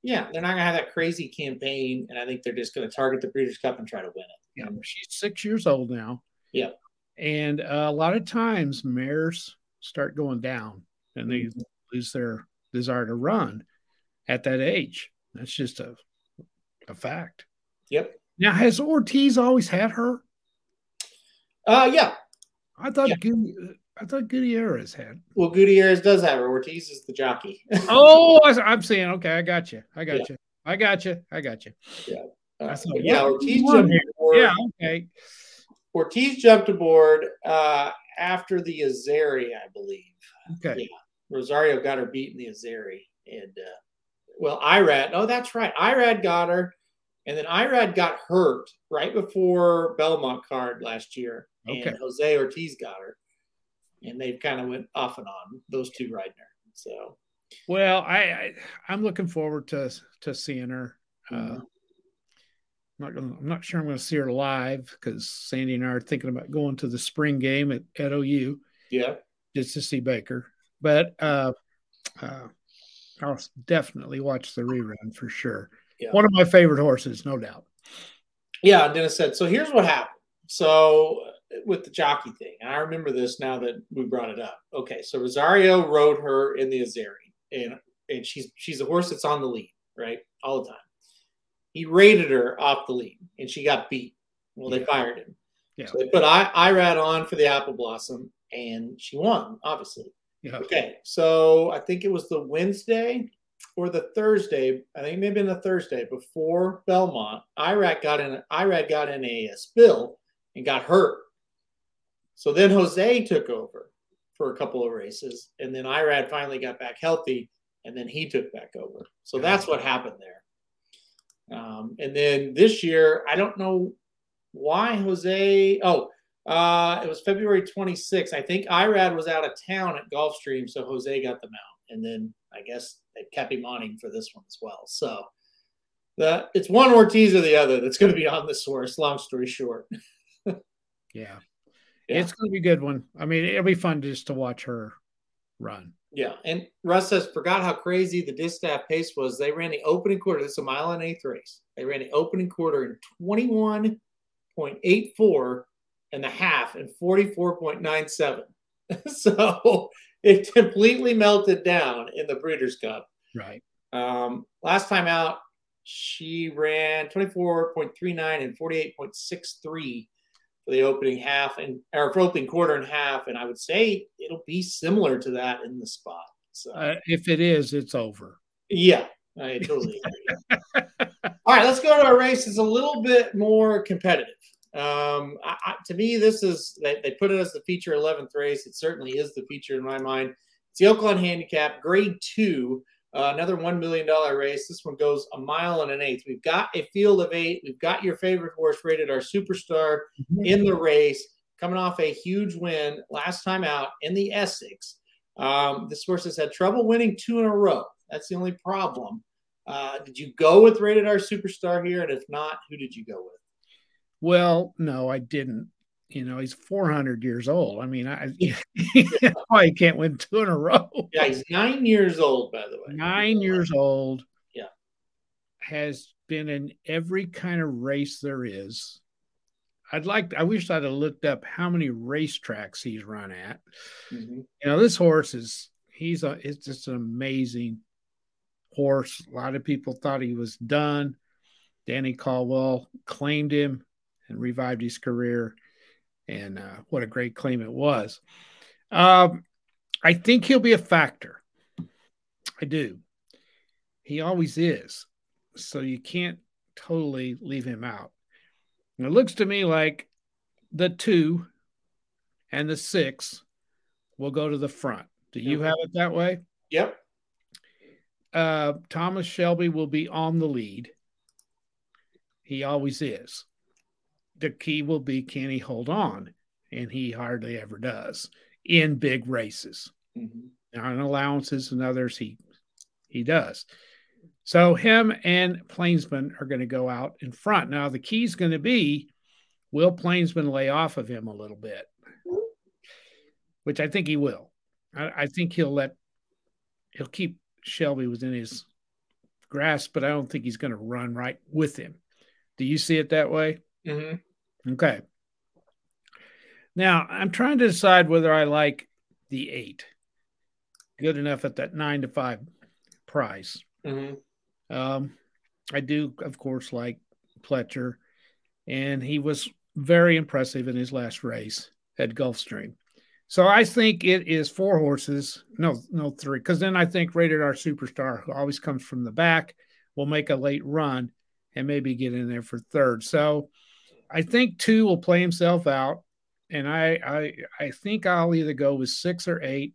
Yeah, they're not going to have that crazy campaign, and I think they're just going to target the Breeders' Cup and try to win it. Yeah, she's six years old now. Yeah. And uh, a lot of times mares start going down and they mm-hmm. lose their desire to run at that age. That's just a a fact. Yep. Now, has Ortiz always had her? Uh, yeah. I thought yeah. Goody, I thought Gutierrez had. Well, Gutierrez does have her. Ortiz is the jockey. oh, I'm saying, okay, I got you. I got yeah. you. I got you. I got you. Yeah. I thought, yeah, Ortiz jumped aboard. Yeah, okay. Ortiz jumped aboard uh, after the Azeri, I believe. Okay. Yeah. Rosario got her beat in the Azeri. And, uh, well, Irad. Oh, that's right. Irad got her. And then Irad got hurt right before Belmont card last year. Okay. And Jose Ortiz got her. And they kind of went off and on, those two riding her. So, well, I, I, I'm looking forward to, to seeing her. Uh, mm-hmm. I'm not, gonna, I'm not sure I'm going to see her live because Sandy and I are thinking about going to the spring game at, at O U. Yeah. Just to see Baker. But uh, uh, I'll definitely watch the rerun for sure. Yeah. One of my favorite horses, no doubt. Yeah, Dennis said, so here's what happened. So with the jockey thing, and I remember this now that we brought it up. Okay, so Rosario rode her in the Azeri, and, and she's, she's a horse that's on the lead, right, all the time. He raided her off the lead, and she got beat. Well, they yeah. fired him. Yeah. So they put I, Irad on for the Apple Blossom, and she won, obviously. Yeah. Okay, so I think it was the Wednesday or the Thursday. I think it may have been the Thursday before Belmont. Irad got in. Irad got in a, a spill and got hurt. So then Jose took over for a couple of races, and then Irad finally got back healthy, and then he took back over. So that's what happened there. Um, and then this year, I don't know why Jose. Oh, uh, it was February twenty-sixth. I think Irad was out of town at Gulfstream, so Jose got the mount. And then I guess they kept him on him for this one as well. So the it's one Ortiz or the other that's going to be on this horse, long story short. Yeah. Yeah. It's going to be a good one. I mean, it'll be fun just to watch her run. Yeah. And Russ says, forgot how crazy the distaff pace was. They ran the opening quarter. This is a mile and eighth race. They ran the opening quarter in twenty-one point eight four and the half in forty-four point nine seven. So it completely melted down in the Breeders' Cup. Right. Um, last time out, she ran twenty-four point three nine and forty-eight point six three. For the opening half and or for opening quarter and half, and I would say it'll be similar to that in the spot. So uh, if it is, it's over. Yeah, I totally agree. All right, let's go to our race. It's a little bit more competitive. Um, I, I, to me, this is they, they put it as the feature eleventh race. It certainly is the feature in my mind. It's the Oaklawn Handicap, Grade Two, uh, another one million dollar race. This one goes a mile and an eighth. We've got a field of eight. We've got your favorite horse rated our superstar in the race, coming off a huge win last time out in the Essex. Um, this horse has had trouble winning two in a row. That's the only problem. Uh, did you go with rated our superstar here? And if not, who did you go with? Well, no, I didn't. You know, he's four hundred years old. I mean, I yeah. You know, he can't win two in a row. Yeah, he's nine years old, by the way. Nine years old. Yeah. Has been in every kind of race there is. I'd like, I wish I'd have looked up how many racetracks he's run at. Mm-hmm. You know, this horse is, he's a, it's just an amazing horse. A lot of people thought he was done. Danny Caldwell claimed him and revived his career. And uh, what a great claim it was. Um, I think he'll be a factor. I do. He always is. So you can't totally leave him out. And it looks to me like the two and the six will go to the front. Do you have it that way? Yep. Uh, Thomas Shelby will be on the lead. He always is. The key will be, can he hold on? And he hardly ever does in big races. Mm-hmm. On allowances and others, he he does. So him and Plainsman are going to go out in front. Now, the key is going to be, will Plainsman lay off of him a little bit? Which I think he will. I, I think he'll let – he'll keep Shelby within his grasp, but I don't think he's going to run right with him. Do you see it that way? Mm-hmm. Okay. Now, I'm trying to decide whether I like the eight. Good enough at that nine to five price. Mm-hmm. Um, I do, of course, like Pletcher. And he was very impressive in his last race at Gulfstream. So I think it is four horses. No, no, three. Because then I think Rated R Superstar, who always comes from the back, will make a late run and maybe get in there for third. So I think two will play himself out, and I, I I think I'll either go with six or eight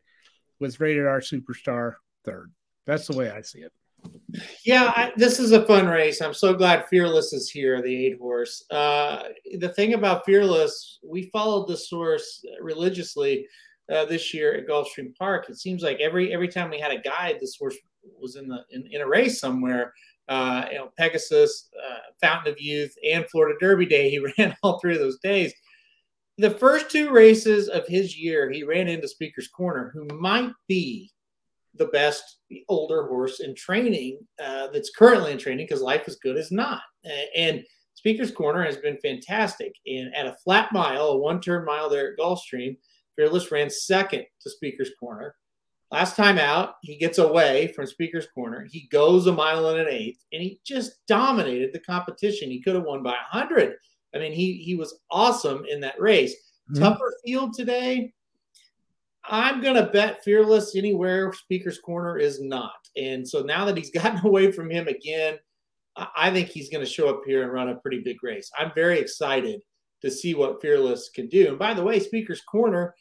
with Rated R Superstar third. That's the way I see it. Yeah, I, this is a fun race. I'm so glad Fearless is here, the eight horse. Uh, the thing about Fearless, we followed this horse religiously uh, this year at Gulfstream Park. It seems like every every time we had a guide, this horse was in the in, in a race somewhere. Uh, you know, Pegasus, uh, Fountain of Youth, and Florida Derby Day. He ran all three of those days. The first two races of his year, he ran into Speaker's Corner, who might be the best older horse in training uh, that's currently in training because Life Is Good is not. And Speaker's Corner has been fantastic. And at a flat mile, a one-turn mile there at Gulfstream, Fearless ran second to Speaker's Corner. Last time out, he gets away from Speaker's Corner. He goes a mile and an eighth, and he just dominated the competition. He could have won by one hundred I mean, he he was awesome in that race. Mm-hmm. Tougher field today. I'm going to bet Fearless anywhere Speaker's Corner is not. And so now that he's gotten away from him again, I think he's going to show up here and run a pretty big race. I'm very excited to see what Fearless can do. And by the way, Speaker's Corner,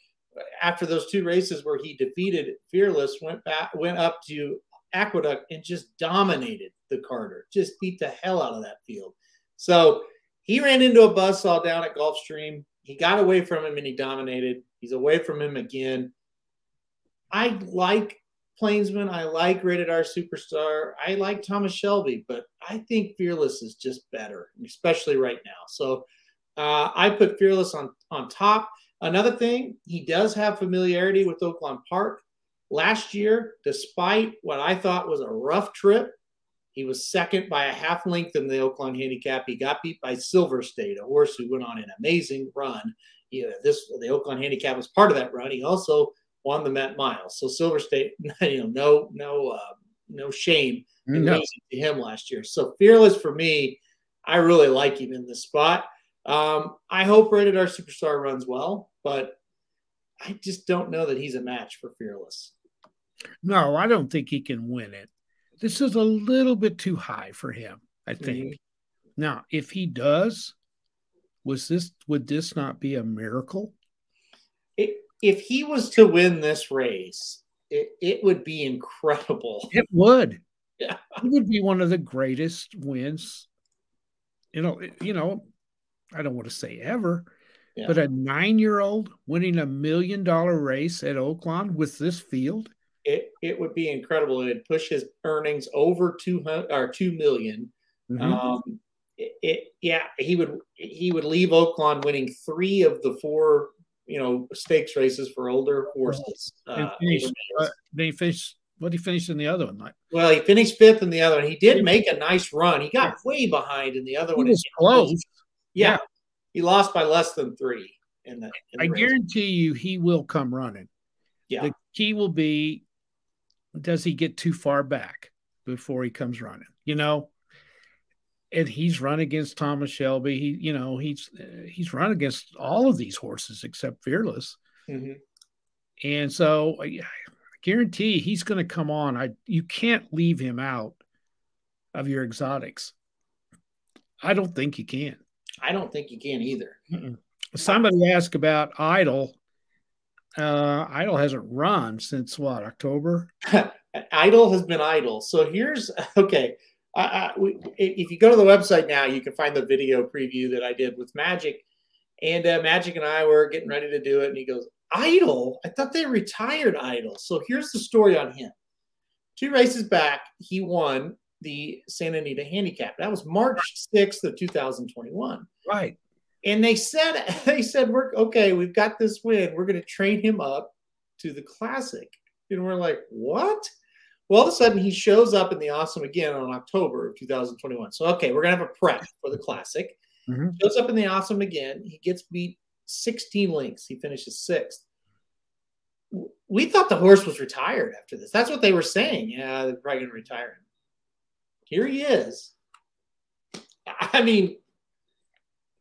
after those two races where he defeated Fearless, went back, went up to Aqueduct and just dominated the Carter, just beat the hell out of that field. So he ran into a buzzsaw down at Gulfstream. He got away from him and he dominated. He's away from him again. I like Plainsman. I like Rated R Superstar. I like Thomas Shelby, but I think Fearless is just better, especially right now. So uh, I put Fearless on, on top. Another thing, he does have familiarity with Oaklawn Park. Last year, despite what I thought was a rough trip, he was second by a half length in the Oaklawn handicap. He got beat by Silver State, a horse who went on an amazing run. Yeah, this the Oaklawn handicap was part of that run. He also won the Met Miles. So Silver State, you know, no, no, uh, no shame in no. losing to him last year. So Fearless for me, I really like him in this spot. Um, I hope Rated R Superstar runs well, but I just don't know that he's a match for Fearless. No, I don't think he can win it. This is a little bit too high for him, I think. Mm-hmm. Now, if he does, was this would this not be a miracle? It, if he was to win this race, it, it would be incredible. It would. Yeah. It would be one of the greatest wins. You know, you know, I don't want to say ever, yeah. but a nine-year-old winning a million-dollar race at Oaklawn with this field. It it would be incredible. It'd push his earnings over two hundred or two million. Mm-hmm. Um, it, it yeah, he would he would leave Oaklawn winning three of the four you know stakes races for older horses. Uh, finished, uh, they finished. What he finished in the other one? Like well, he finished fifth in the other one. He did make a nice run. He got yeah. way behind in the other he one. He was close. Yeah, yeah, he lost by less than three. In the, in the I race. Guarantee you, he will come running. Yeah, the key will be. Does he get too far back before he comes running? You know, and he's run against Thomas Shelby. He, you know, he's he's run against all of these horses except Fearless. Mm-hmm. And so I guarantee he's going to come on. I you can't leave him out of your exotics. I don't think you can. I don't think you can either. Mm-mm. Somebody asked about Idol. Uh, Idol hasn't run since what, October? Idol has been idle. So here's okay. I, I, we, if you go to the website now, you can find the video preview that I did with Magic, and uh, Magic and I were getting ready to do it, and he goes, "Idol? I thought they retired Idol." So here's the story on him. Two races back, he won the Santa Anita Handicap. That was March sixth of two thousand twenty-one. Right. And they said, they said, we're okay, we've got this win. We're going to train him up to the Classic. And we're like, what? Well, all of a sudden he shows up in the Awesome again on October of two thousand twenty-one. So, okay, we're going to have a prep for the Classic. Mm-hmm. Shows up in the Awesome again. He gets beat sixteen lengths. He finishes sixth. We thought the horse was retired after this. That's what they were saying. Yeah, they're probably going to retire him. Here he is. I mean,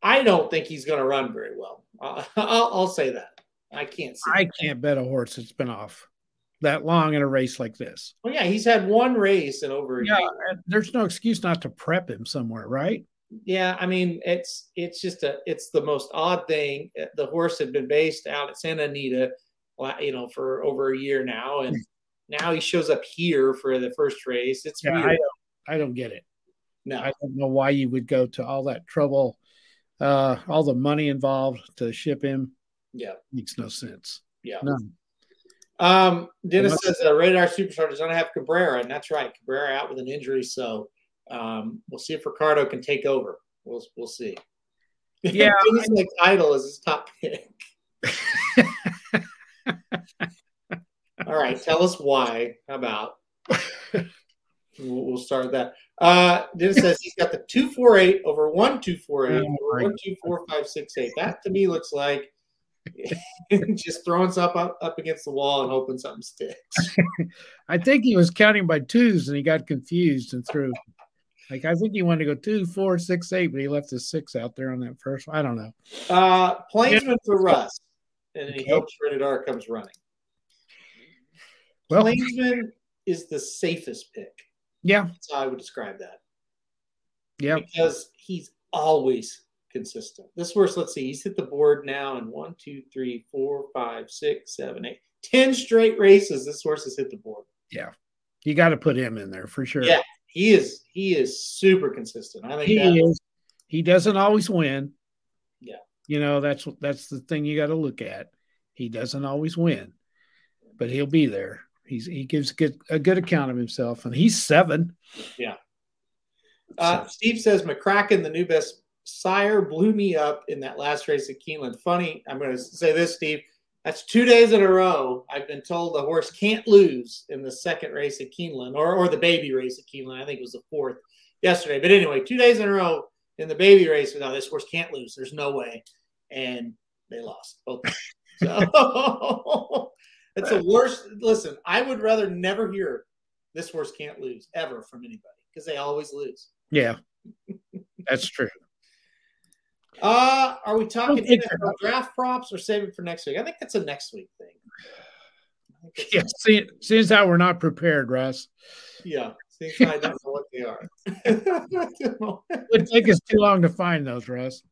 I don't think he's going to run very well. Uh, I'll, I'll say that. I can't see I that. Can't bet a horse that's been off that long in a race like this. Well, yeah, he's had one race in over a yeah, year. There's no excuse not to prep him somewhere, right? Yeah, I mean, it's it's just a it's the most odd thing. The horse had been based out at Santa Anita, you know, for over a year now, and now he shows up here for the first race. It's yeah, weird. I don't, I don't get it. No, I don't know why you would go to all that trouble. Uh, all the money involved to ship him, yeah, makes no sense. Yeah. None. Um, Dennis says that Radar Superstar does not have Cabrera, and that's right. Cabrera out with an injury, so um, we'll see if Ricardo can take over. We'll we'll see. Yeah, like Idol is his top pick. All right, tell us why. How about? We'll start with that. Uh, Dennis says he's got the two forty-eight over one two four eight over one two four five six eight. That to me looks like just throwing something up, up against the wall and hoping something sticks. I think he was counting by twos and he got confused and threw Like, I think he wanted to go two, four, six, eight, but he left his six out there on that first one. I don't know. Uh, Plainsman for Russ. And he okay. hopes Rated R comes running. Well, Plainsman is the safest pick. Yeah. That's how I would describe that. Yeah. Because he's always consistent. This works. Let's see. He's hit the board now in one, two, three, four, five, six, seven, eight, ten straight races. This horse has hit the board. Yeah. You got to put him in there for sure. Yeah. He is he is super consistent. I think he that is. He doesn't always win. Yeah. You know, that's that's the thing you got to look at. He doesn't always win, but he'll be there. He's he gives a good, a good account of himself, and he's seven. Yeah. Uh, so. Steve says McCracken, the new best sire, blew me up in that last race at Keeneland. Funny, I'm going to say this, Steve. That's two days in a row I've been told the horse can't lose in the second race at Keeneland, or, or the baby race at Keeneland. I think it was the fourth yesterday. But anyway, two days in a row in the baby race, no, this horse can't lose. There's no way. And they lost. Both. So that's the worst. Listen, I would rather never hear this horse can't lose ever from anybody because they always lose. Yeah, that's true. Uh, are we talking about draft props or save it for next week? I think that's a next week thing. Yeah, see, seems how we're not prepared, Russ. Yeah, seems I don't know what they are. It would take us too long to find those, Russ.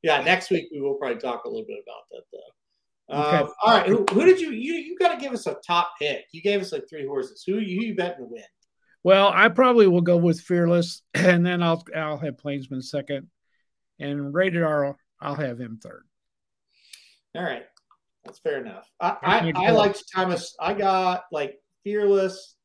Yeah, next week we will probably talk a little bit about that, though. Okay. Um, all right, who, who did you you you got to give us a top pick? You gave us like three horses. Who you, who you betting to win? Well, I probably will go with Fearless, and then I'll I'll have Plainsman second. And Rated R, I'll have him third. All right. That's fair enough. I, I, I liked Thomas. I got like Fearless,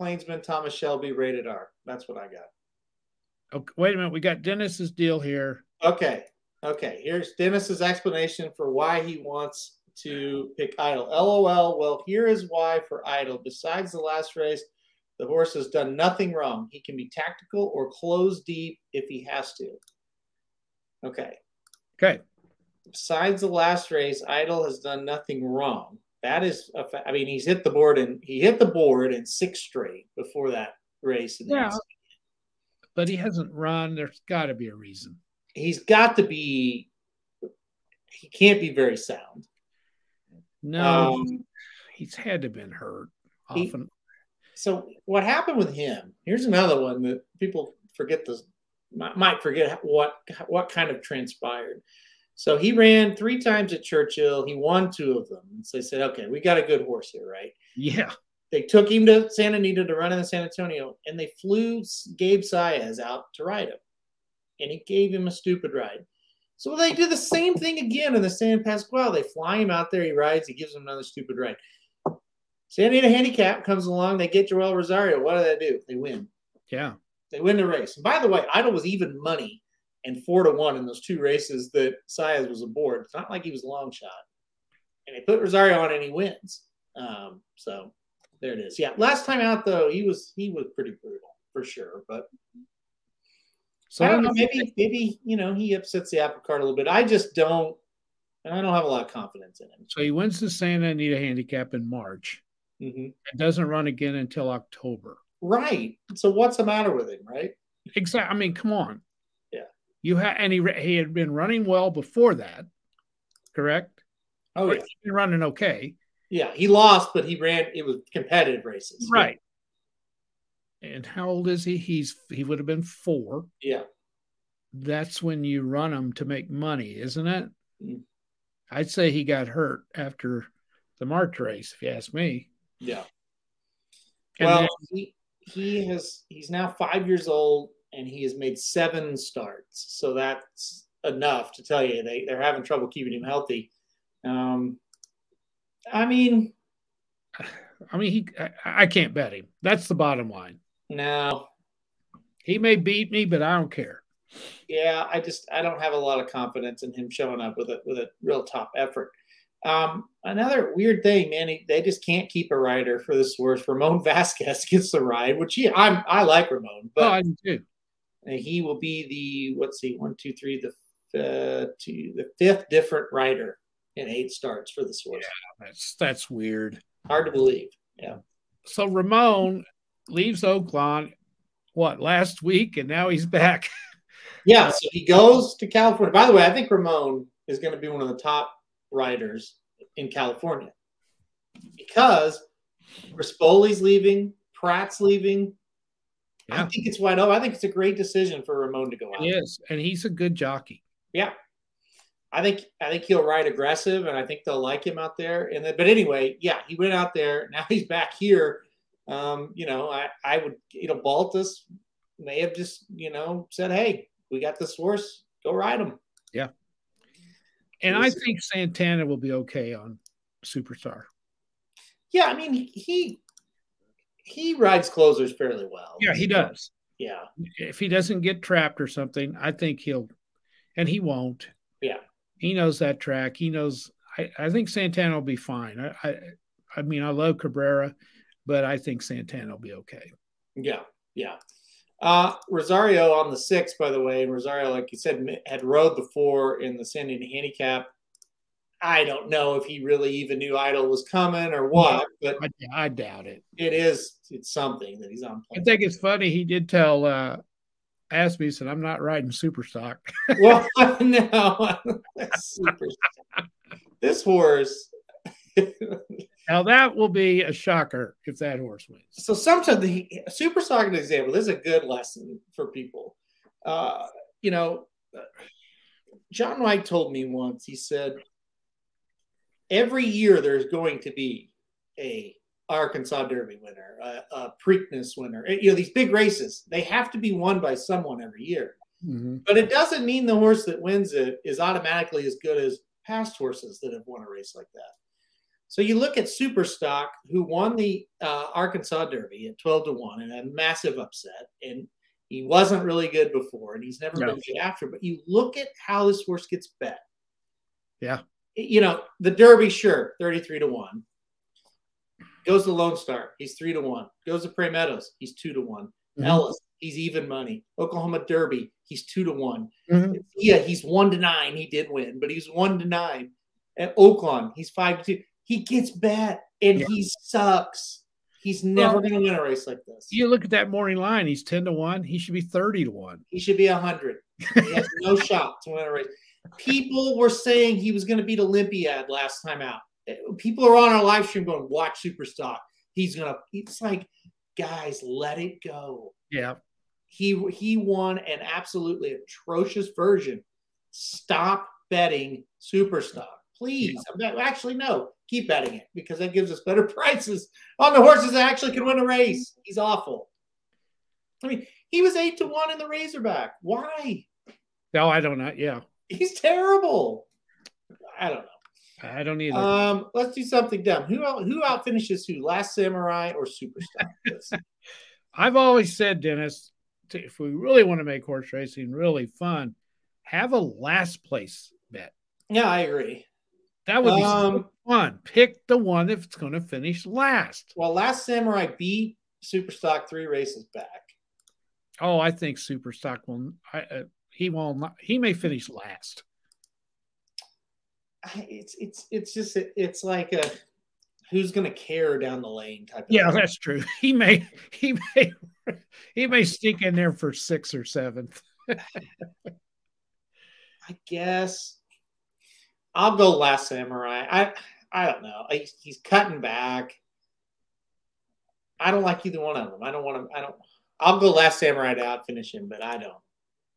Plainsman, Thomas Shelby, Rated R. That's what I got. Okay, wait a minute. We got Dennis's deal here. Okay. Okay. Here's Dennis's explanation for why he wants to pick Idle. LOL. Well, here is why for Idle. Besides the last race, the horse has done nothing wrong. He can be tactical or close deep if he has to. Okay. Okay. Besides the last race, Idle has done nothing wrong. That is, a fa- I mean, he's hit the board and he hit the board in six straight before that race. In yeah. But he hasn't run. There's got to be a reason. He's got to be. He can't be very sound. No, um, he's had to been hurt often. He, so what happened with him? Here's another one that people forget this. Might forget what what kind of transpired. So he ran three times at Churchill. He won two of them. So they said, okay, we got a good horse here, right? Yeah. They took him to Santa Anita to run in San Antonio, and they flew Gabe Saez out to ride him. And he gave him a stupid ride. So they do the same thing again in the San Pasqual. They fly him out there. He rides. He gives him another stupid ride. Santa Anita Handicap comes along. They get Joel Rosario. What do they do? They win. Yeah. They win the race. And by the way, Idle was even money and four to one in those two races that Saez was aboard. It's not like he was a long shot. And they put Rosario on and he wins. Um, so there it is. Yeah. Last time out though, he was he was pretty brutal for sure. But so I don't know, maybe maybe you know he upsets the apple cart a little bit. I just don't I don't have a lot of confidence in him. So he wins the Santa Anita Handicap in March. Mm-hmm. And doesn't run again until October. Right. So what's the matter with him, right? Exactly. I mean, come on. Yeah. You had, and he, he had been running well before that, correct? Oh, yeah. He'd been running okay. Yeah, he lost, but he ran. It was competitive races, right? Yeah. And how old is he? He's he would have been four. Yeah. That's when you run him to make money, isn't it? Mm-hmm. I'd say he got hurt after the March race, if you ask me. Yeah. And well, then, he, He has he's now five years old and he has made seven starts. So that's enough to tell you they, they're having trouble keeping him healthy. Um, I mean I mean he I, I can't bet him. That's the bottom line. No. He may beat me, but I don't care. Yeah, I just I don't have a lot of confidence in him showing up with a with a real top effort. Um, another weird thing, man, he, they just can't keep a rider for this horse. Ramon Vasquez gets the ride, which he, I'm, I like Ramon, but oh, I do too. He will be the, let's see, one, two, three, the, uh, two, the fifth different rider in eight starts for this horse. Yeah, that's, that's weird. Hard to believe. Yeah. So Ramon leaves Oaklawn what, last week, and now he's back. Yeah, so he goes to California. By the way, I think Ramon is going to be one of the top writers in California because Rispoli's leaving, Pratt's leaving. Yeah. I think it's wide open. I think it's a great decision for Ramon to go out. Yes, and he's a good jockey. Yeah. I think I think he'll ride aggressive, and I think they'll like him out there. And then, but anyway, yeah, he went out there. Now he's back here. Um, you know, I, I would, you know, Baltus may have just, you know, said, hey, we got this horse. Go ride him. Yeah. And I think Santana will be okay on Superstar. Yeah, I mean, he he rides closers fairly well. Yeah, he does. Yeah. If he doesn't get trapped or something, I think he'll – and he won't. Yeah. He knows that track. He knows I, – I think Santana will be fine. I, I I mean, I love Cabrera, but I think Santana will be okay. Yeah, yeah. Uh, Rosario on the sixth, by the way, and Rosario, like you said, had rode before in the San Diego handicap. I don't know if he really even knew Idol was coming or what, but I, I doubt it. It is, it's something that he's on. I think it's funny. He did tell, uh, asked me, he said, I'm not riding Superstock. Well, no, Superstock. This horse. Now that will be a shocker if that horse wins. So sometimes the Super Soccer example, this is a good lesson for people. Uh, you know, John White told me once, he said, every year there's going to be a Arkansas Derby winner, a, a Preakness winner. You know, these big races, they have to be won by someone every year. Mm-hmm. But it doesn't mean the horse that wins it is automatically as good as past horses that have won a race like that. So you look at Superstock, who won the uh, Arkansas Derby at twelve to one in a massive upset, and he wasn't really good before, and he's never no. been good after. But you look at how this horse gets bet. Yeah. You know, the Derby, sure, thirty-three to one. Goes to Lone Star, he's three to one. Goes to Prairie Meadows, he's two to one. Mm-hmm. Ellis, he's even money. Oklahoma Derby, he's two to one. Mm-hmm. Yeah, he's one to nine. He did win, but he's one to nine. At Oaklawn, he's five to two. He gets bet, and yeah. he sucks. He's never well, going to win a race like this. You look at that morning line. He's ten to one. He should be thirty to one. He should be one hundred. He has no shot to win a race. People were saying he was going to beat Olympiad last time out. People are on our live stream going, watch Superstock. He's going to – it's like, guys, let it go. Yeah. He, he won an absolutely atrocious version. Stop betting Superstock. Please. Yeah. I'm not, actually, no. Keep betting it because that gives us better prices on the horses that actually can win a race. He's awful. I mean, he was eight to one in the Razorback. Why? No, I don't know. Yeah. He's terrible. I don't know. I don't either. Um, let's do something dumb. Who out, who out finishes who? Last Samurai or Superstar? I've always said, Dennis, if we really want to make horse racing really fun, have a last place bet. Yeah, I agree. That would be um, fun. Pick the one if it's going to finish last. Well, Last Samurai beat Superstock three races back. Oh, I think Superstock will. I, uh, he will not. He may finish last. I, it's it's it's just it, it's like a who's going to care down the lane type. Of yeah, thing. That's true. He may he may he may sneak in there for sixth or seventh. I guess. I'll go Last Samurai. I I don't know. I, he's cutting back. I don't like either one of them. I don't want to. I don't. I'll go Last Samurai to outfinish him, but I don't.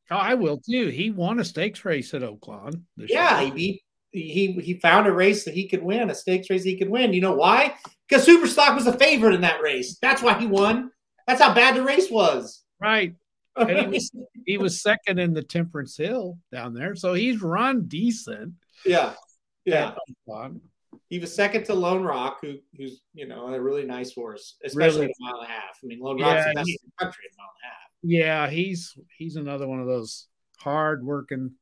Oh, I will too. He won a stakes race at Oaklawn. Yeah, year. he he he found a race that he could win, a stakes race he could win. You know why? Because Superstock was a favorite in that race. That's why he won. That's how bad the race was. Right. And he was he was second in the Temperance Hill down there, so he's run decent. Yeah, yeah. He was second to Lone Rock, who, who's you know a really nice horse, especially really? a mile and a half. I mean, Lone Rock's yeah, the best in the country at a mile and a half. Yeah, he's he's another one of those hard working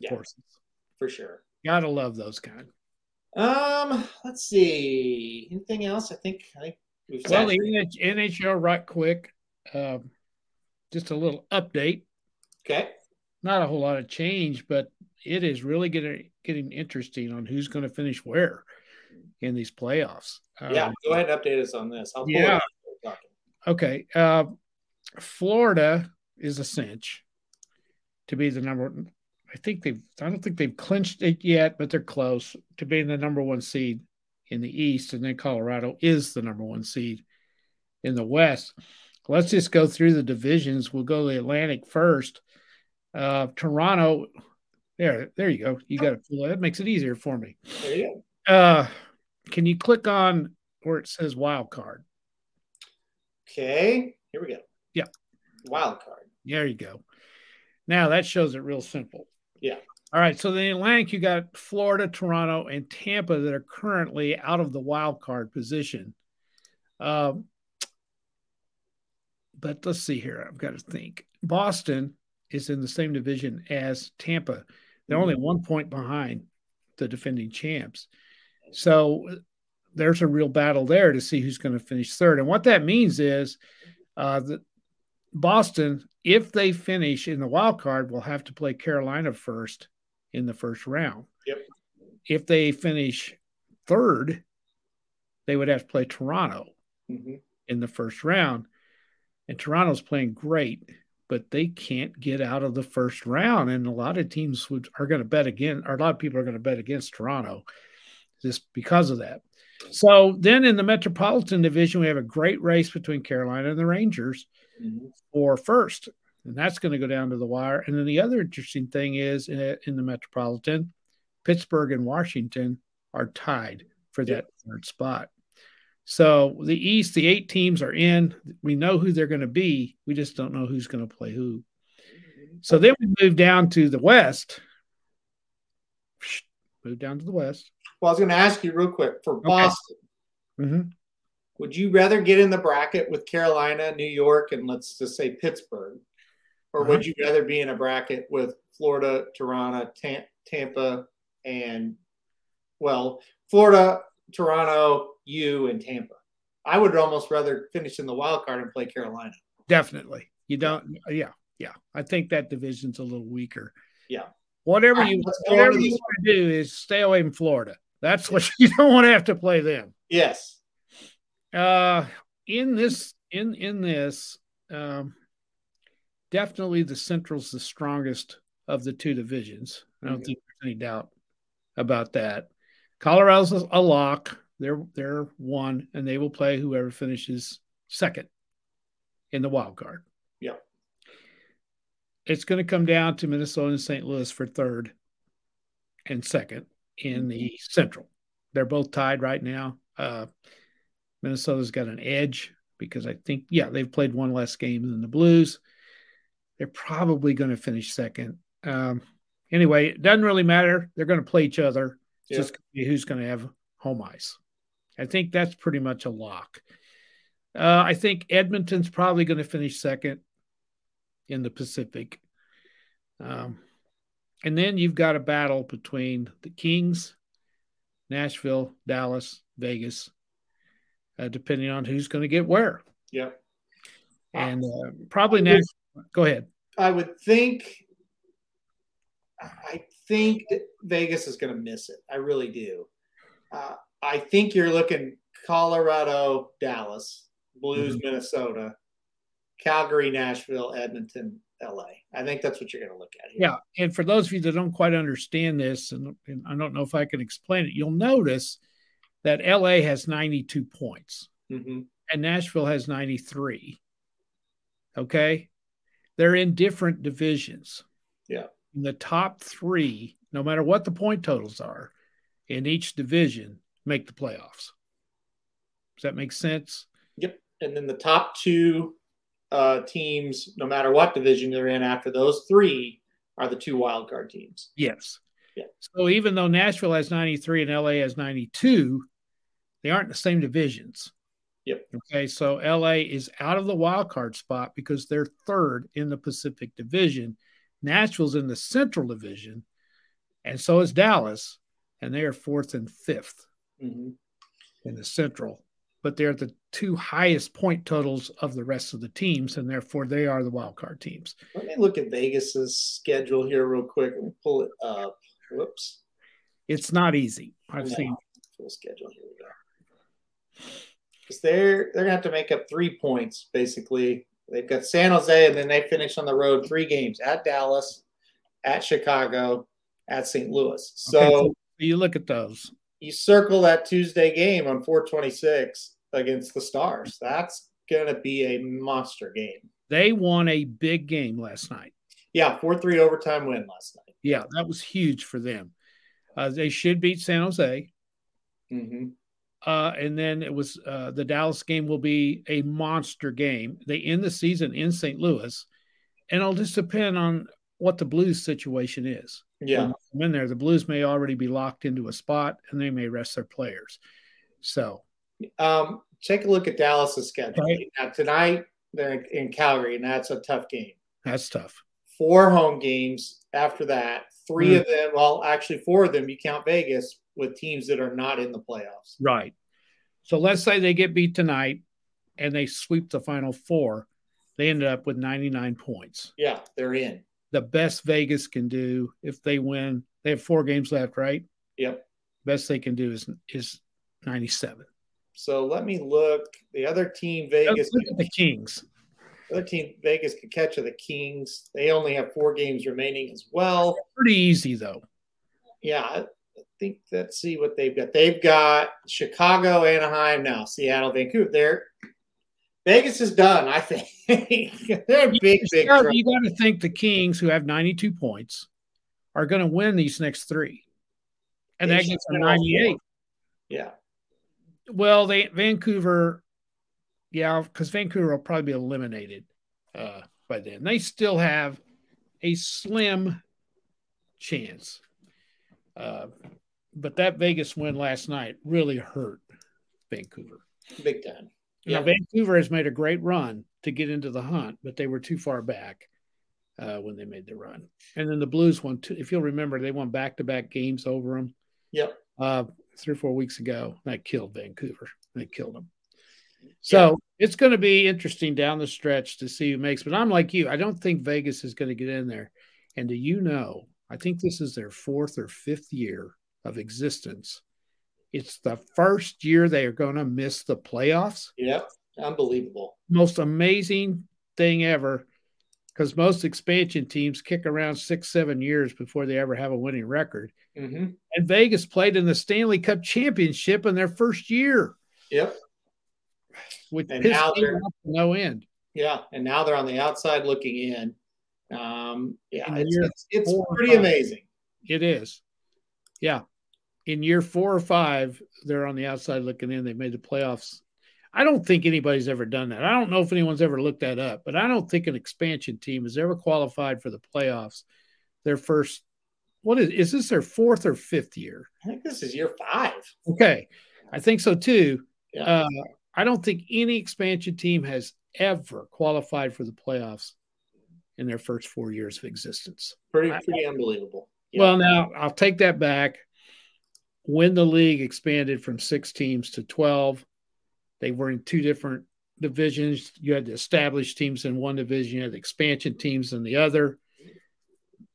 yeah, horses for sure. Gotta love those kind. Um, let's see. Anything else? I think I think we've well the N H L right quick. Um, just a little update. Okay. Not a whole lot of change, but it is really getting getting interesting on who's going to finish where in these playoffs. Yeah, um, go ahead and update us on this. I'll pull yeah. it up. Okay. Uh, Florida is a cinch to be the number one. I think they've, I don't think they've clinched it yet, but they're close to being the number one seed in the East. And then Colorado is the number one seed in the West. Let's just go through the divisions. We'll go to the Atlantic first. Uh, Toronto, there, there you go. You got it. That makes it easier for me. There you go. Uh, can you click on where it says wild card? Okay, here we go. Yeah. Wild card. There you go. Now that shows it real simple. Yeah. All right. So the Atlantic, you got Florida, Toronto, and Tampa that are currently out of the wild card position. Um, but let's see here. I've got to think. Boston is in the same division as Tampa. They're mm-hmm. only one point behind the defending champs. So there's a real battle there to see who's going to finish third. And what that means is uh, that Boston, if they finish in the wild card, will have to play Carolina first in the first round. Yep. If they finish third, they would have to play Toronto mm-hmm. in the first round. And Toronto's playing great, but they can't get out of the first round. And a lot of teams would, are going to bet again, or a lot of people are going to bet against Toronto just because of that. So then in the Metropolitan Division, we have a great race between Carolina and the Rangers mm-hmm. for first, and that's going to go down to the wire. And then the other interesting thing is in the Metropolitan, Pittsburgh and Washington are tied for that yeah. third spot. So the East, the eight teams are in. We know who they're going to be. We just don't know who's going to play who. So then we move down to the West. Move down to the West. Well, I was going to ask you real quick for okay. Boston. Mm-hmm. Would you rather get in the bracket with Carolina, New York, and let's just say Pittsburgh, or uh-huh. would you rather be in a bracket with Florida, Toronto, Tam- Tampa, and well, Florida, Toronto, you, and Tampa? I would almost rather finish in the wild card and play Carolina. Definitely. You don't. Yeah, yeah. I think that division's a little weaker. Yeah. Whatever you whatever you want to do is stay away from Florida. That's what you don't want to have to play them. Yes. Uh, in this, in in this, um, definitely the Central's the strongest of the two divisions. I don't mm-hmm. think there's any doubt about that. Colorado's a lock. They're they're one, and they will play whoever finishes second in the wild card. Yeah. It's going to come down to Minnesota and Saint Louis for third and second in the Central. They're both tied right now. Uh, Minnesota's got an edge because I think, yeah, they've played one less game than the Blues. They're probably going to finish second. Um, anyway, it doesn't really matter. They're going to play each other. It's yeah. just going to be who's going to have home ice. I think that's pretty much a lock. Uh, I think Edmonton's probably going to finish second in the Pacific. Um, and then you've got a battle between the Kings, Nashville, Dallas, Vegas, uh, depending on who's going to get where. Yeah. And uh, probably Nashville. Go ahead. I would think, I think Vegas is going to miss it. I really do. Uh, I think you're looking Colorado, Dallas, Blues, mm-hmm. Minnesota, Calgary, Nashville, Edmonton, L A. I think that's what you're going to look at here. Yeah, and for those of you that don't quite understand this, and, and I don't know if I can explain it, you'll notice that L A has ninety-two points mm-hmm. and Nashville has ninety-three. Okay? They're in different divisions. Yeah. In the top three, no matter what the point totals are, in each division, make the playoffs. Does that make sense? Yep. And then the top two Uh, teams, no matter what division they're in, after those three are the two wild card teams. Yes. Yeah. So even though Nashville has ninety-three and L A has ninety-two, they aren't in the same divisions. Yep. Okay. So L A is out of the wild card spot because they're third in the Pacific Division. Nashville's in the Central Division, and so is Dallas, and they are fourth and fifth mm-hmm. in the Central. But they're the two highest point totals of the rest of the teams, and therefore they are the wild card teams. Let me look at Vegas's schedule here real quick and pull it up. Whoops. It's not easy. I've no. seen full schedule. Here we go. Because they're they're gonna have to make up three points basically They've got San Jose, and then they finish on the road three games at Dallas, at Chicago, at Saint Louis. So, okay, so you look at those. You circle that Tuesday game on four twenty-six against the Stars. That's going to be a monster game. They won a big game last night. Yeah, four three overtime win last night. Yeah, that was huge for them. Uh, they should beat San Jose. Mm-hmm. Uh, and then it was uh, the Dallas game will be a monster game. They end the season in Saint Louis, and it'll just depend on what the Blues situation is. Yeah. When there, the Blues may already be locked into a spot, and they may rest their players. So um, take a look at Dallas's schedule. Right. Now, tonight, they're in Calgary, and that's a tough game. That's tough. Four home games after that. Three mm. of them, well, actually four of them, you count Vegas, with teams that are not in the playoffs. Right. So let's say they get beat tonight and they sweep the Final Four. They ended up with ninety-nine points. Yeah, they're in. The best Vegas can do if they win. They have four games left, right? Yep. Best they can do is is ninety-seven. So let me look. The other team Vegas – the Kings. The other team Vegas could catch are the Kings. They only have four games remaining as well. Pretty easy, though. Yeah. I think let's see what they've got. They've got Chicago, Anaheim now, Seattle, Vancouver. They're, Vegas is done, I think. They're big, big. Trouble. You got to think the Kings, who have ninety-two points, are going to win these next three, and they that gets a ninety-eight. Yeah. Well, they Vancouver, yeah, because Vancouver will probably be eliminated uh, by then. They still have a slim chance. Uh, but that Vegas win last night really hurt Vancouver. Big time. Yeah, now, Vancouver has made a great run to get into the hunt, but they were too far back uh, when they made the run. And then the Blues won, two, if you'll remember, they won back-to-back games over them. Yep. Uh, three or four weeks ago, that killed Vancouver. They killed them. So yeah. It's going to be interesting down the stretch to see who makes. But I'm like you. I don't think Vegas is going to get in there. And do you know – I think this is their fourth or fifth year of existence. It's the first year they are going to miss the playoffs. Yep, unbelievable. Most amazing thing ever, because most expansion teams kick around six, seven years before they ever have a winning record. Mm-hmm. And Vegas played in the Stanley Cup Championship in their first year. Yep. Which and pissed now they're off to no end. Yeah, and now they're on the outside looking in. Um, yeah, it's, it's, it's pretty five, amazing. It is. Yeah. In year four or five, they're on the outside looking in. They've made the playoffs. I don't think anybody's ever done that. I don't know if anyone's ever looked that up, but I don't think an expansion team has ever qualified for the playoffs. Their first, what is, is this their fourth or fifth year? I think this is year five. Okay. I think so too. Yeah. Uh, I don't think any expansion team has ever qualified for the playoffs in their first four years of existence. Pretty, pretty I, unbelievable. Yeah. Well, now, I'll take that back. When the league expanded from six teams to twelve, they were in two different divisions. You had the established teams in one division. You had the expansion teams in the other.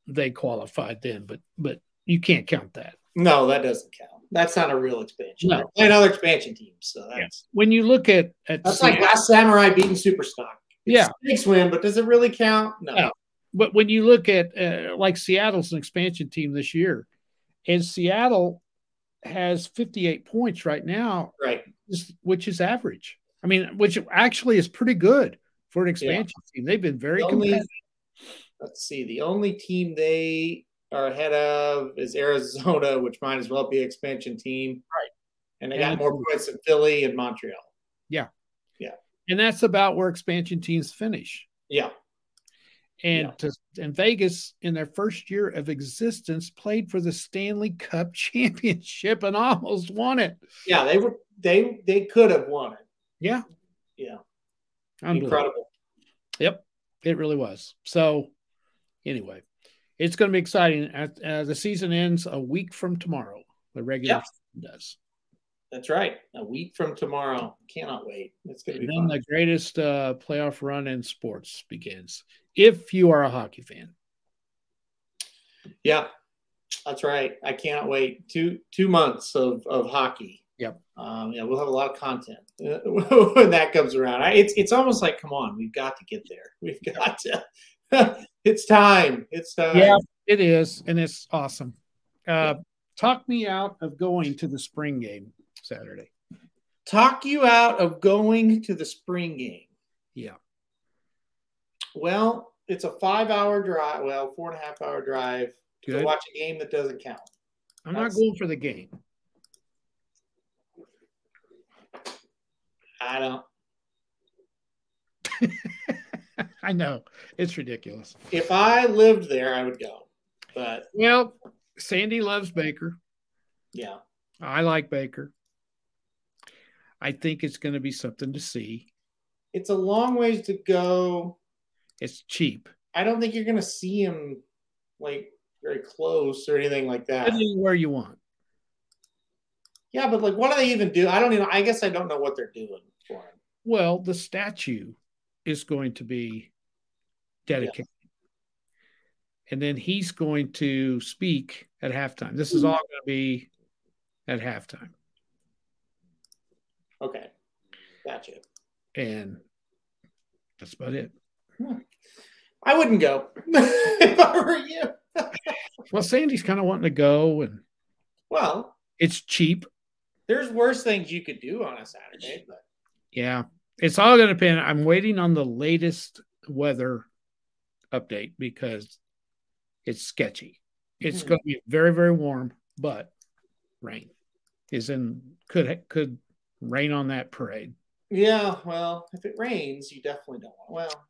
They qualified then, but but you can't count that. No, that doesn't count. That's not a real expansion. No. They're playing other expansion teams. So that's yeah. When you look at... at that's Seattle, like Last Samurai beating Superstock. Yeah, Knicks win, but does it really count? No. no. But when you look at uh, like Seattle's an expansion team this year, and Seattle has fifty-eight points right now, right? Which is average. I mean, which actually is pretty good for an expansion yeah. team. They've been very the only, competitive. Let's see. The only team they are ahead of is Arizona, which might as well be an expansion team, right? And they and got more points than Philly and Montreal. Yeah. And that's about where expansion teams finish. Yeah. And, yeah. To, and Vegas, in their first year of existence, played for the Stanley Cup Championship and almost won it. Yeah, they were they they could have won it. Yeah. Yeah. Incredible. Yep, it really was. So, anyway, it's going to be exciting. Uh, the season ends a week from tomorrow. The regular yeah. does. That's right. A week from tomorrow. Cannot wait. It's going to be fun. Then the greatest uh, playoff run in sports begins, if you are a hockey fan. Yeah, that's right. I cannot wait. Two two months of, of hockey. Yep. Um, yeah, we'll have a lot of content when that comes around. I, it's it's almost like, come on, we've got to get there. We've got to. It's time. It's time. Yeah, it is, and it's awesome. Uh, talk me out of going to the spring game Saturday. Talk you out of going to the spring game. Yeah. Well, it's a five-hour drive. Well, four and a half-hour drive Good. To watch a game that doesn't count. I'm That's, not going for the game. I don't. I know. It's ridiculous. If I lived there, I would go. But well, Sandy loves Baker. Yeah. I like Baker. I think it's going to be something to see. It's a long ways to go. It's cheap. I don't think you're going to see him like very close or anything like that. Anywhere you want. Yeah, but like, what do they even do? I don't even. I guess I don't know what they're doing for him. Well, the statue is going to be dedicated, yeah. and then he's going to speak at halftime. This is all going to be at halftime. Okay, gotcha. And that's about it. Hmm. I wouldn't go if I were you. Well, Sandy's kind of wanting to go, and well, it's cheap. There's worse things you could do on a Saturday, but yeah, it's all going to depend. I'm waiting on the latest weather update because it's sketchy. It's hmm. going to be very, very warm, but rain is in. Could could rain on that parade. Yeah, well, if it rains, you definitely don't want to. Well,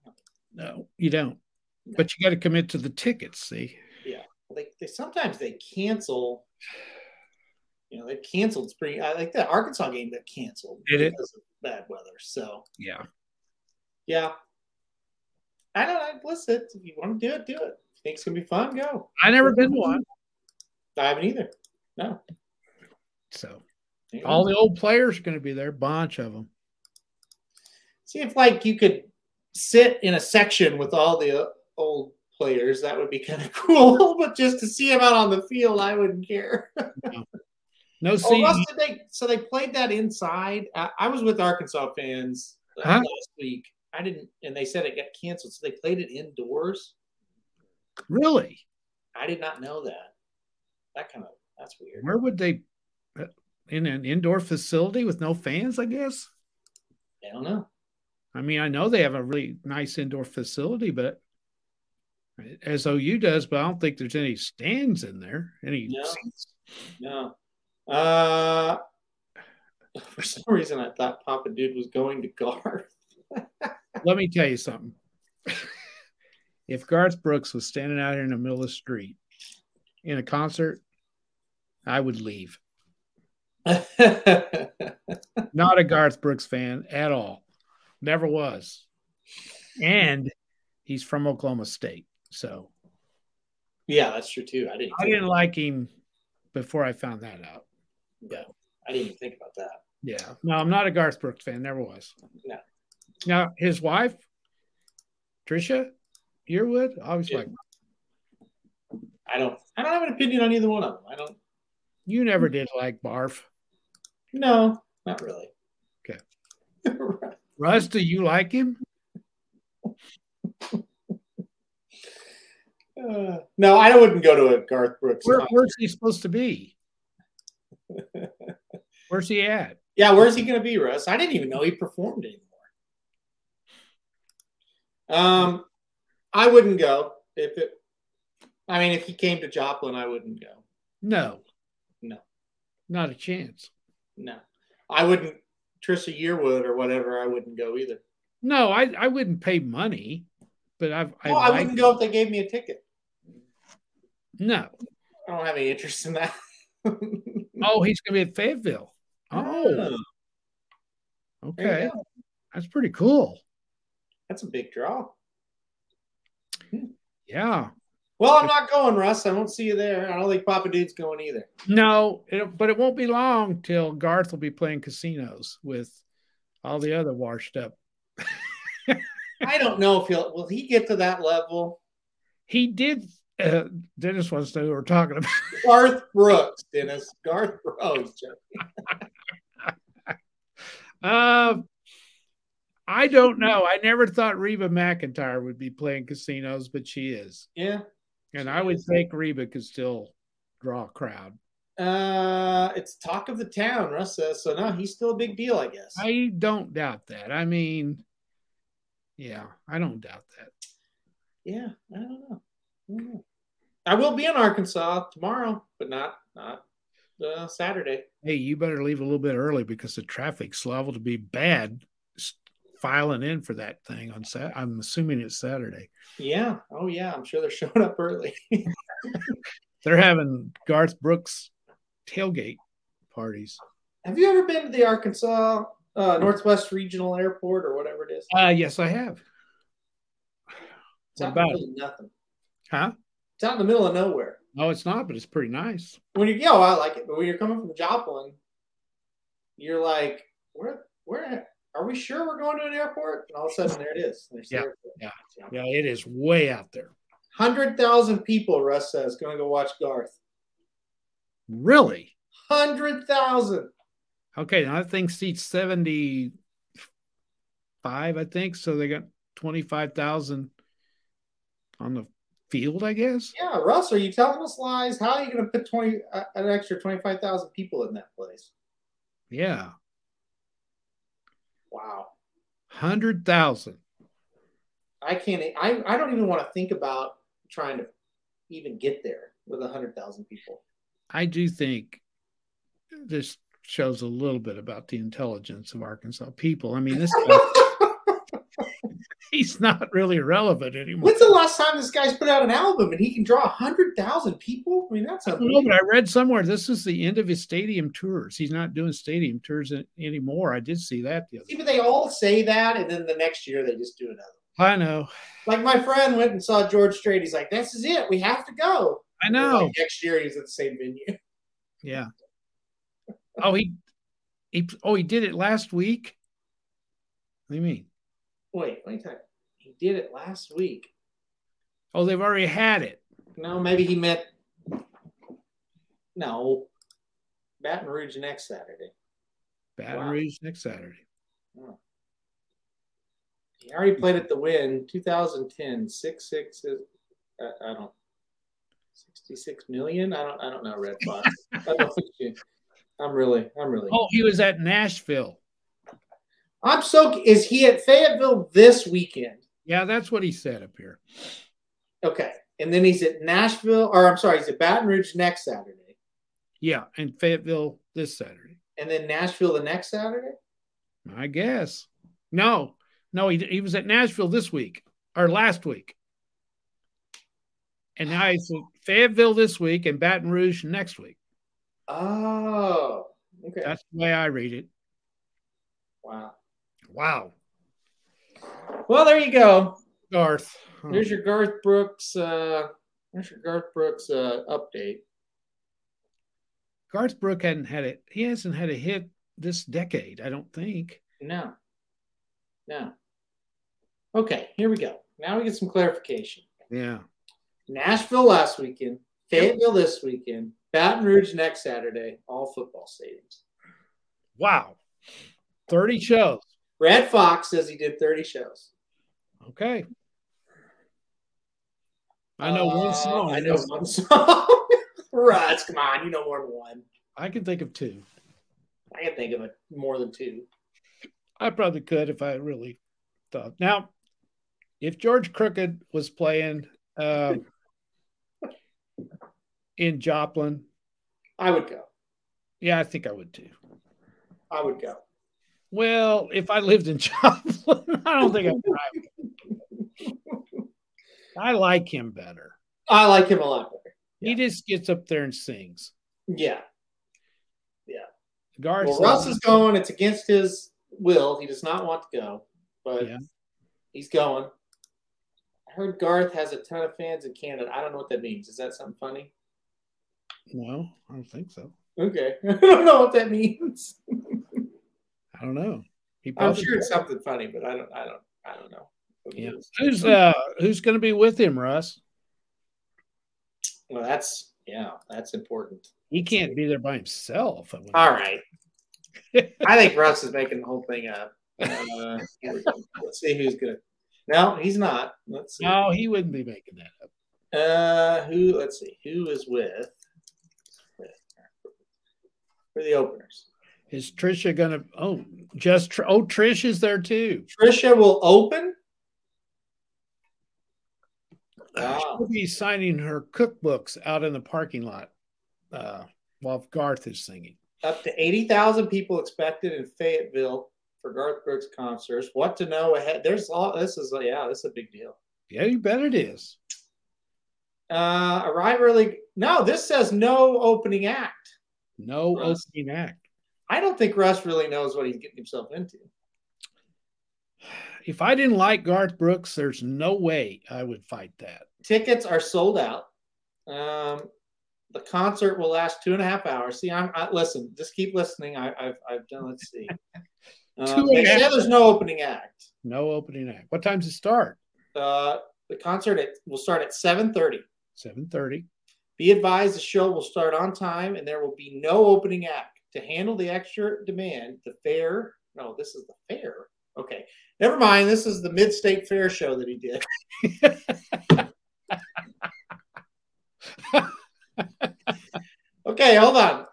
no, you don't. No. But you got to commit to the tickets, see? Yeah. They, they sometimes they cancel. You know, they canceled spring. I like that Arkansas game that canceled Did it? Because of bad weather. So yeah, yeah. I don't know. Listen, if you want to do it, do it. If you think it's gonna be fun, go. I never been to one. I haven't either. No. So anyway. All the old players are going to be there, a bunch of them. See if like you could sit in a section with all the uh, old players. That would be kind of cool. But just to see them out on the field, I wouldn't care. No, no see. Oh, they, so they played that inside. I, I was with Arkansas fans uh, huh? last week. I didn't, and they said it got canceled. So they played it indoors. Really? I did not know that. That kind of that's weird. Where would they? In an indoor facility with no fans? I guess. I don't know. I mean, I know they have a really nice indoor facility, but as O U does, but I don't think there's any stands in there. Any no, seats. no. Uh, for some reason, I thought Papa Dude was going to Garth. Let me tell you something. If Garth Brooks was standing out here in the middle of the street in a concert, I would leave. Not a Garth Brooks fan at all. Never was. And he's from Oklahoma State. So, yeah, that's true too. I didn't I didn't like him before I found that out. Yeah. I didn't even think about that. Yeah. No, I'm not a Garth Brooks fan. Never was. No. Now, his wife, Trisha Yearwood, I was yeah. like, I don't, I don't have an opinion on either one of them. I don't. You never did like Barf. No, not really. Okay. Russ, do you like him? Uh, no, I wouldn't go to a Garth Brooks. Where, where's he supposed to be? Where's he at? Yeah, where's he going to be, Russ? I didn't even know he performed anymore. Um, I wouldn't go if it. I mean, if he came to Joplin, I wouldn't go. No, no, not a chance. No, I wouldn't. Trisha Yearwood or whatever, I wouldn't go either. No, I, I wouldn't pay money, but I've. No, I, I wouldn't go if they gave me a ticket. No, I don't have any interest in that. Oh, he's gonna be at Fayetteville. Oh, oh. Okay, that's pretty cool. That's a big draw. Yeah. Well, I'm not going, Russ. I won't see you there. I don't think Papa Dude's going either. No, it, but it won't be long till Garth will be playing casinos with all the other washed up. I don't know if he'll – will he get to that level? He did uh, – Dennis wants to know who we're talking about. Garth Brooks, Dennis. Garth Brooks. Uh, I don't know. I never thought Reba McEntire would be playing casinos, but she is. Yeah. And I would think Reba could still draw a crowd. Uh, it's talk of the town, Russ says. So, no, he's still a big deal, I guess. I don't doubt that. I mean, yeah, I don't doubt that. Yeah, I don't know. I, don't know. I will be in Arkansas tomorrow, but not not uh, Saturday. Hey, you better leave a little bit early because the traffic's liable to be bad filing in for that thing on Saturday. I'm assuming it's Saturday. Yeah. Oh, yeah. I'm sure they're showing up early. They're having Garth Brooks tailgate parties. Have you ever been to the Arkansas uh, Northwest Regional Airport or whatever it is? Uh, yes, I have. It's out about in the middle of nothing. Huh? It's out in the middle of nowhere. No, it's not, but it's pretty nice. When you, you know, I like it, but when you're coming from Joplin, you're like, where, where, are we sure we're going to an airport? And all of a sudden, there it is. Yeah, the yeah, yeah, it is way out there. one hundred thousand people, Russ says, going to go watch Garth. Really? one hundred thousand. Okay, now I think seats seventy-five, I think. So they got twenty-five thousand on the field, I guess. Yeah, Russ, are you telling us lies? How are you going to put twenty uh, an extra twenty-five thousand people in that place? Yeah. Wow. one hundred thousand. I can't, I, I don't even want to think about trying to even get there with one hundred thousand people. I do think this shows a little bit about the intelligence of Arkansas people. I mean, this guy, he's not really relevant anymore. When's the last time this guy's put out an album and he can draw one hundred thousand people? I mean, that's a no, but I read somewhere this is the end of his stadium tours. He's not doing stadium tours anymore. I did see that the other See, but they all say that, and then the next year they just do another. I know. Like my friend went and saw George Strait. He's like, this is it. We have to go. I know. Like next year he's at the same venue. Yeah. Oh, he he oh he did it last week? What do you mean? Wait, wait a second. He did it last week. Oh, they've already had it. No, maybe he meant no. Baton Rouge next Saturday. Baton wow. Rouge next Saturday. Oh. He already played at the Wynn, two thousand ten, six six. Is, I, I don't. sixty-six million. I don't. I don't know. Red Fox. I don't think I'm really. I'm really. Oh, he was at Nashville. I'm so. Is he at Fayetteville this weekend? Yeah, that's what he said up here. Okay, and then he's at Nashville, or I'm sorry, he's at Baton Rouge next Saturday. Yeah, and Fayetteville this Saturday, and then Nashville the next Saturday. I guess no. No, he he was at Nashville this week or last week, and now he's at Fayetteville this week and Baton Rouge next week. Oh, okay. That's the way I read it. Wow, wow. Well, there you go, Garth. Huh. There's your Garth Brooks. Uh, there's your Garth Brooks uh, update. Garth Brooks hadn't had it. He hasn't had a hit this decade, I don't think. No. No. Okay, here we go. Now we get some clarification. Yeah. Nashville last weekend, Fayetteville this weekend, Baton Rouge next Saturday, all football stadiums. Wow. thirty shows. Red Fox says he did thirty shows. Okay. I know uh, one song. I know one song. Russ, come on. You know more than one. I can think of two. I can think of a, more than two. I probably could if I really thought. Now, if George Crooked was playing uh, in Joplin, I would go. Yeah, I think I would too. I would go. Well, if I lived in Joplin, I don't think I would. I like him better. I like him a lot better. Yeah. He just gets up there and sings. Yeah. Yeah. Garth well, Russ is going. It's against his will. He does not want to go, but yeah. He's going. I heard Garth has a ton of fans in Canada. I don't know what that means. Is that something funny? No, I don't think so. Okay. I don't know what that means. I don't know. He I'm sure it's something funny, but I don't I don't I don't know. Yeah. Who's uh who's gonna be with him, Russ? Well that's yeah, that's important. He can't be there by himself. All right. I think Russ is making the whole thing up. Uh, here we go. Let's see who's good. No, he's not. Let's see. No, he wouldn't be making that up. Uh, who? Let's see. Who is with? For the openers. Is Trisha going to? Oh, just oh, Trish is there too. Trisha will open. Uh, she'll be signing her cookbooks out in the parking lot uh, while Garth is singing. Up to eighty thousand people expected in Fayetteville for Garth Brooks concerts. What to know ahead? There's all this is yeah, this is a big deal. Yeah, you bet it is. Uh, arrive early. No, this says no opening act. No Russ. Opening act. I don't think Russ really knows what he's getting himself into. If I didn't like Garth Brooks, there's no way I would fight that. Tickets are sold out. Um, the concert will last two and a half hours. See, I'm I, listen. Just keep listening. I, I've I've done. Let's see. Um, they say there's no opening act. No opening act. What time does it start? Uh, the concert at, will start at seven thirty. Seven thirty. Be advised the show will start on time and there will be no opening act. To handle the extra demand, the fair, no, this is the fair. Okay, never mind. This is the Mid-State Fair show that he did. Okay, hold on.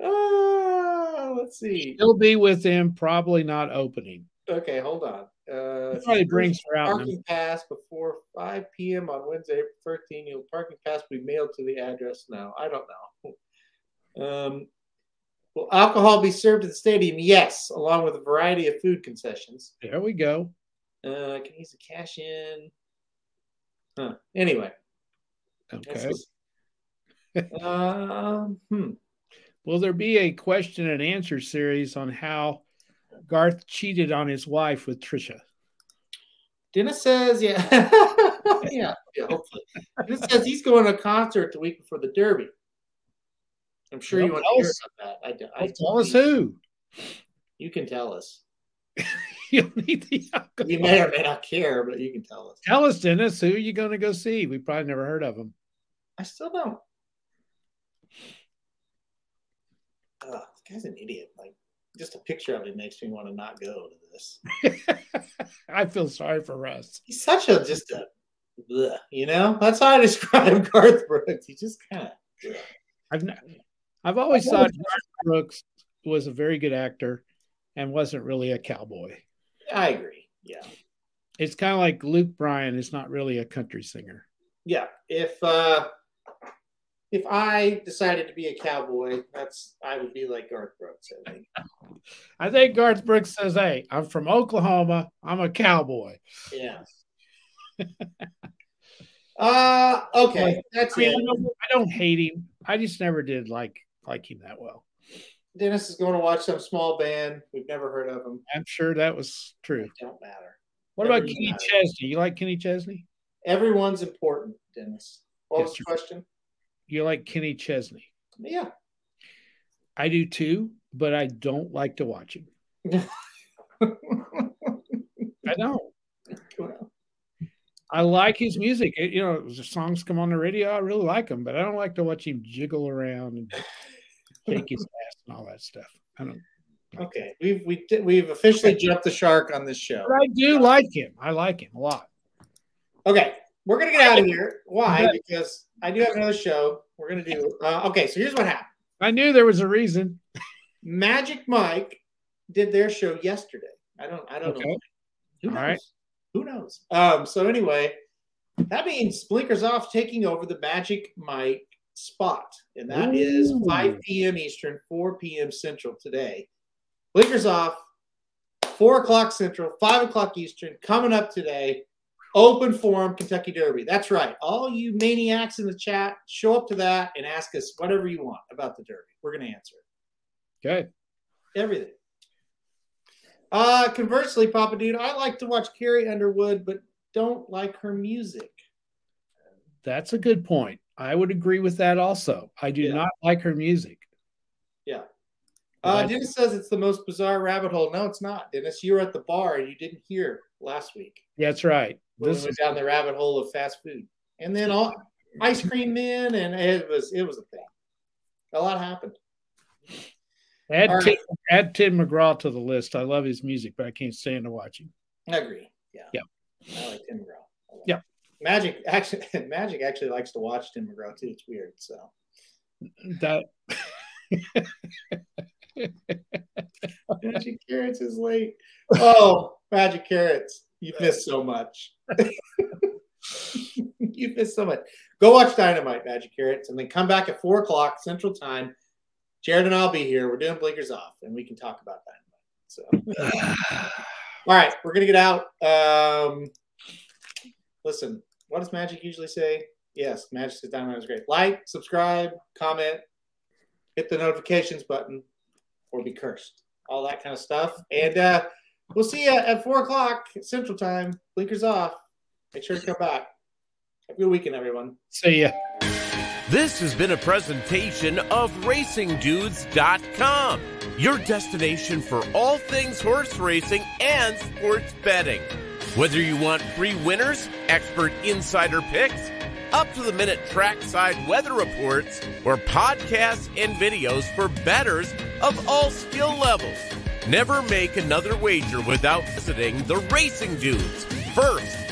Oh, let's see. He'll be with him, probably not opening. Okay, hold on. Uh, he probably brings her out. Parking pass before five p.m. on Wednesday, April thirteenth. Your parking pass will be mailed to the address now. I don't know. Um, will alcohol be served at the stadium? Yes, along with a variety of food concessions. There we go. Uh, can use the cash in. Huh. Anyway. Okay. Just, uh, hmm. Will there be a question and answer series on how Garth cheated on his wife with Trisha? Dennis says, yeah. yeah, yeah, hopefully. Dennis says he's going to a concert the week before the Derby. I'm sure no you want else. to hear about that. I, I tell us you. who. You can tell us. You'll need the alcohol. You may or may not care, but you can tell us. Tell us, Dennis, who are you going to go see? We probably never heard of him. I still don't. Oh, this guy's an idiot. Like, just a picture of it makes me want to not go to this. I feel sorry for Russ. He's such a, just a, bleh, you know? That's how I describe Garth Brooks. He just kind of, I've not, I've always I've thought Garth Brooks was a very good actor and wasn't really a cowboy. I agree, yeah. It's kind of like Luke Bryan is not really a country singer. Yeah, if, uh, If I decided to be a cowboy, that's I would be like Garth Brooks, I think. I think Garth Brooks says, hey, I'm from Oklahoma. I'm a cowboy. Yeah. uh, okay. Like, that's I, mean, I, don't, I don't hate him. I just never did like, like him that well. Dennis is going to watch some small band. We've never heard of him. I'm sure that was true. It don't matter. What never about Kenny matter. Chesney? You like Kenny Chesney? Everyone's important, Dennis. What yes, was the question? You like Kenny Chesney? Yeah, I do too, but I don't like to watch him. I don't. Well, I like his music. It, you know, the songs come on the radio. I really like them, but I don't like to watch him jiggle around and shake his ass and all that stuff. I don't. Okay, we've we we've officially jumped the shark on this show. But I do like him. I like him a lot. Okay. We're going to get out of here. Why? Because I do have another show we're going to do. Uh, okay, so here's what happened. I knew there was a reason. Magic Mike did their show yesterday. I don't I don't okay. know. Who All knows? Right. Who knows? Um, so anyway, that means Blinkers Off taking over the Magic Mike spot. And that Ooh. is five p.m. Eastern, four p.m. Central today. Blinkers Off, four o'clock Central, five o'clock Eastern, coming up today. Open Forum Kentucky Derby. That's right. All you maniacs in the chat, show up to that and ask us whatever you want about the Derby. We're going to answer it. Okay. Everything. Uh, conversely, Papa Dude, I like to watch Carrie Underwood, but don't like her music. That's a good point. I would agree with that also. I do yeah. not like her music. Yeah. Uh, Dennis says it's the most bizarre rabbit hole. No, it's not, Dennis. You were at the bar and you didn't hear last week. That's right. This was down the rabbit hole of fast food. And then all ice cream men, and it was it was a thing. A lot happened. Add, right. Tim, add Tim McGraw to the list. I love his music, but I can't stand to watch him. I agree. Yeah. Yeah. I like Tim McGraw. Like yeah. Him. Magic actually Magic actually likes to watch Tim McGraw too. It's weird. So that Magic Carrots is late. Oh, Magic Carrots. You missed so much. You missed so much. Go watch Dynamite, Magic Carrots, and then come back at four o'clock Central Time. Jared and I'll be here. We're doing Blinkers Off, and we can talk about Dynamite. So, all right, we're gonna get out. Um, listen, what does Magic usually say? Yes, Magic says Dynamite was great. Like, subscribe, comment, hit the notifications button, or be cursed. All that kind of stuff, and uh, we'll see you at four o'clock Central Time. Blinkers Off. Make sure to come back. Have a good weekend, everyone. See ya. This has been a presentation of Racing Dudes dot com, your destination for all things horse racing and sports betting. Whether you want free winners, expert insider picks, up-to-the-minute trackside weather reports, or podcasts and videos for bettors of all skill levels, never make another wager without visiting the Racing Dudes first.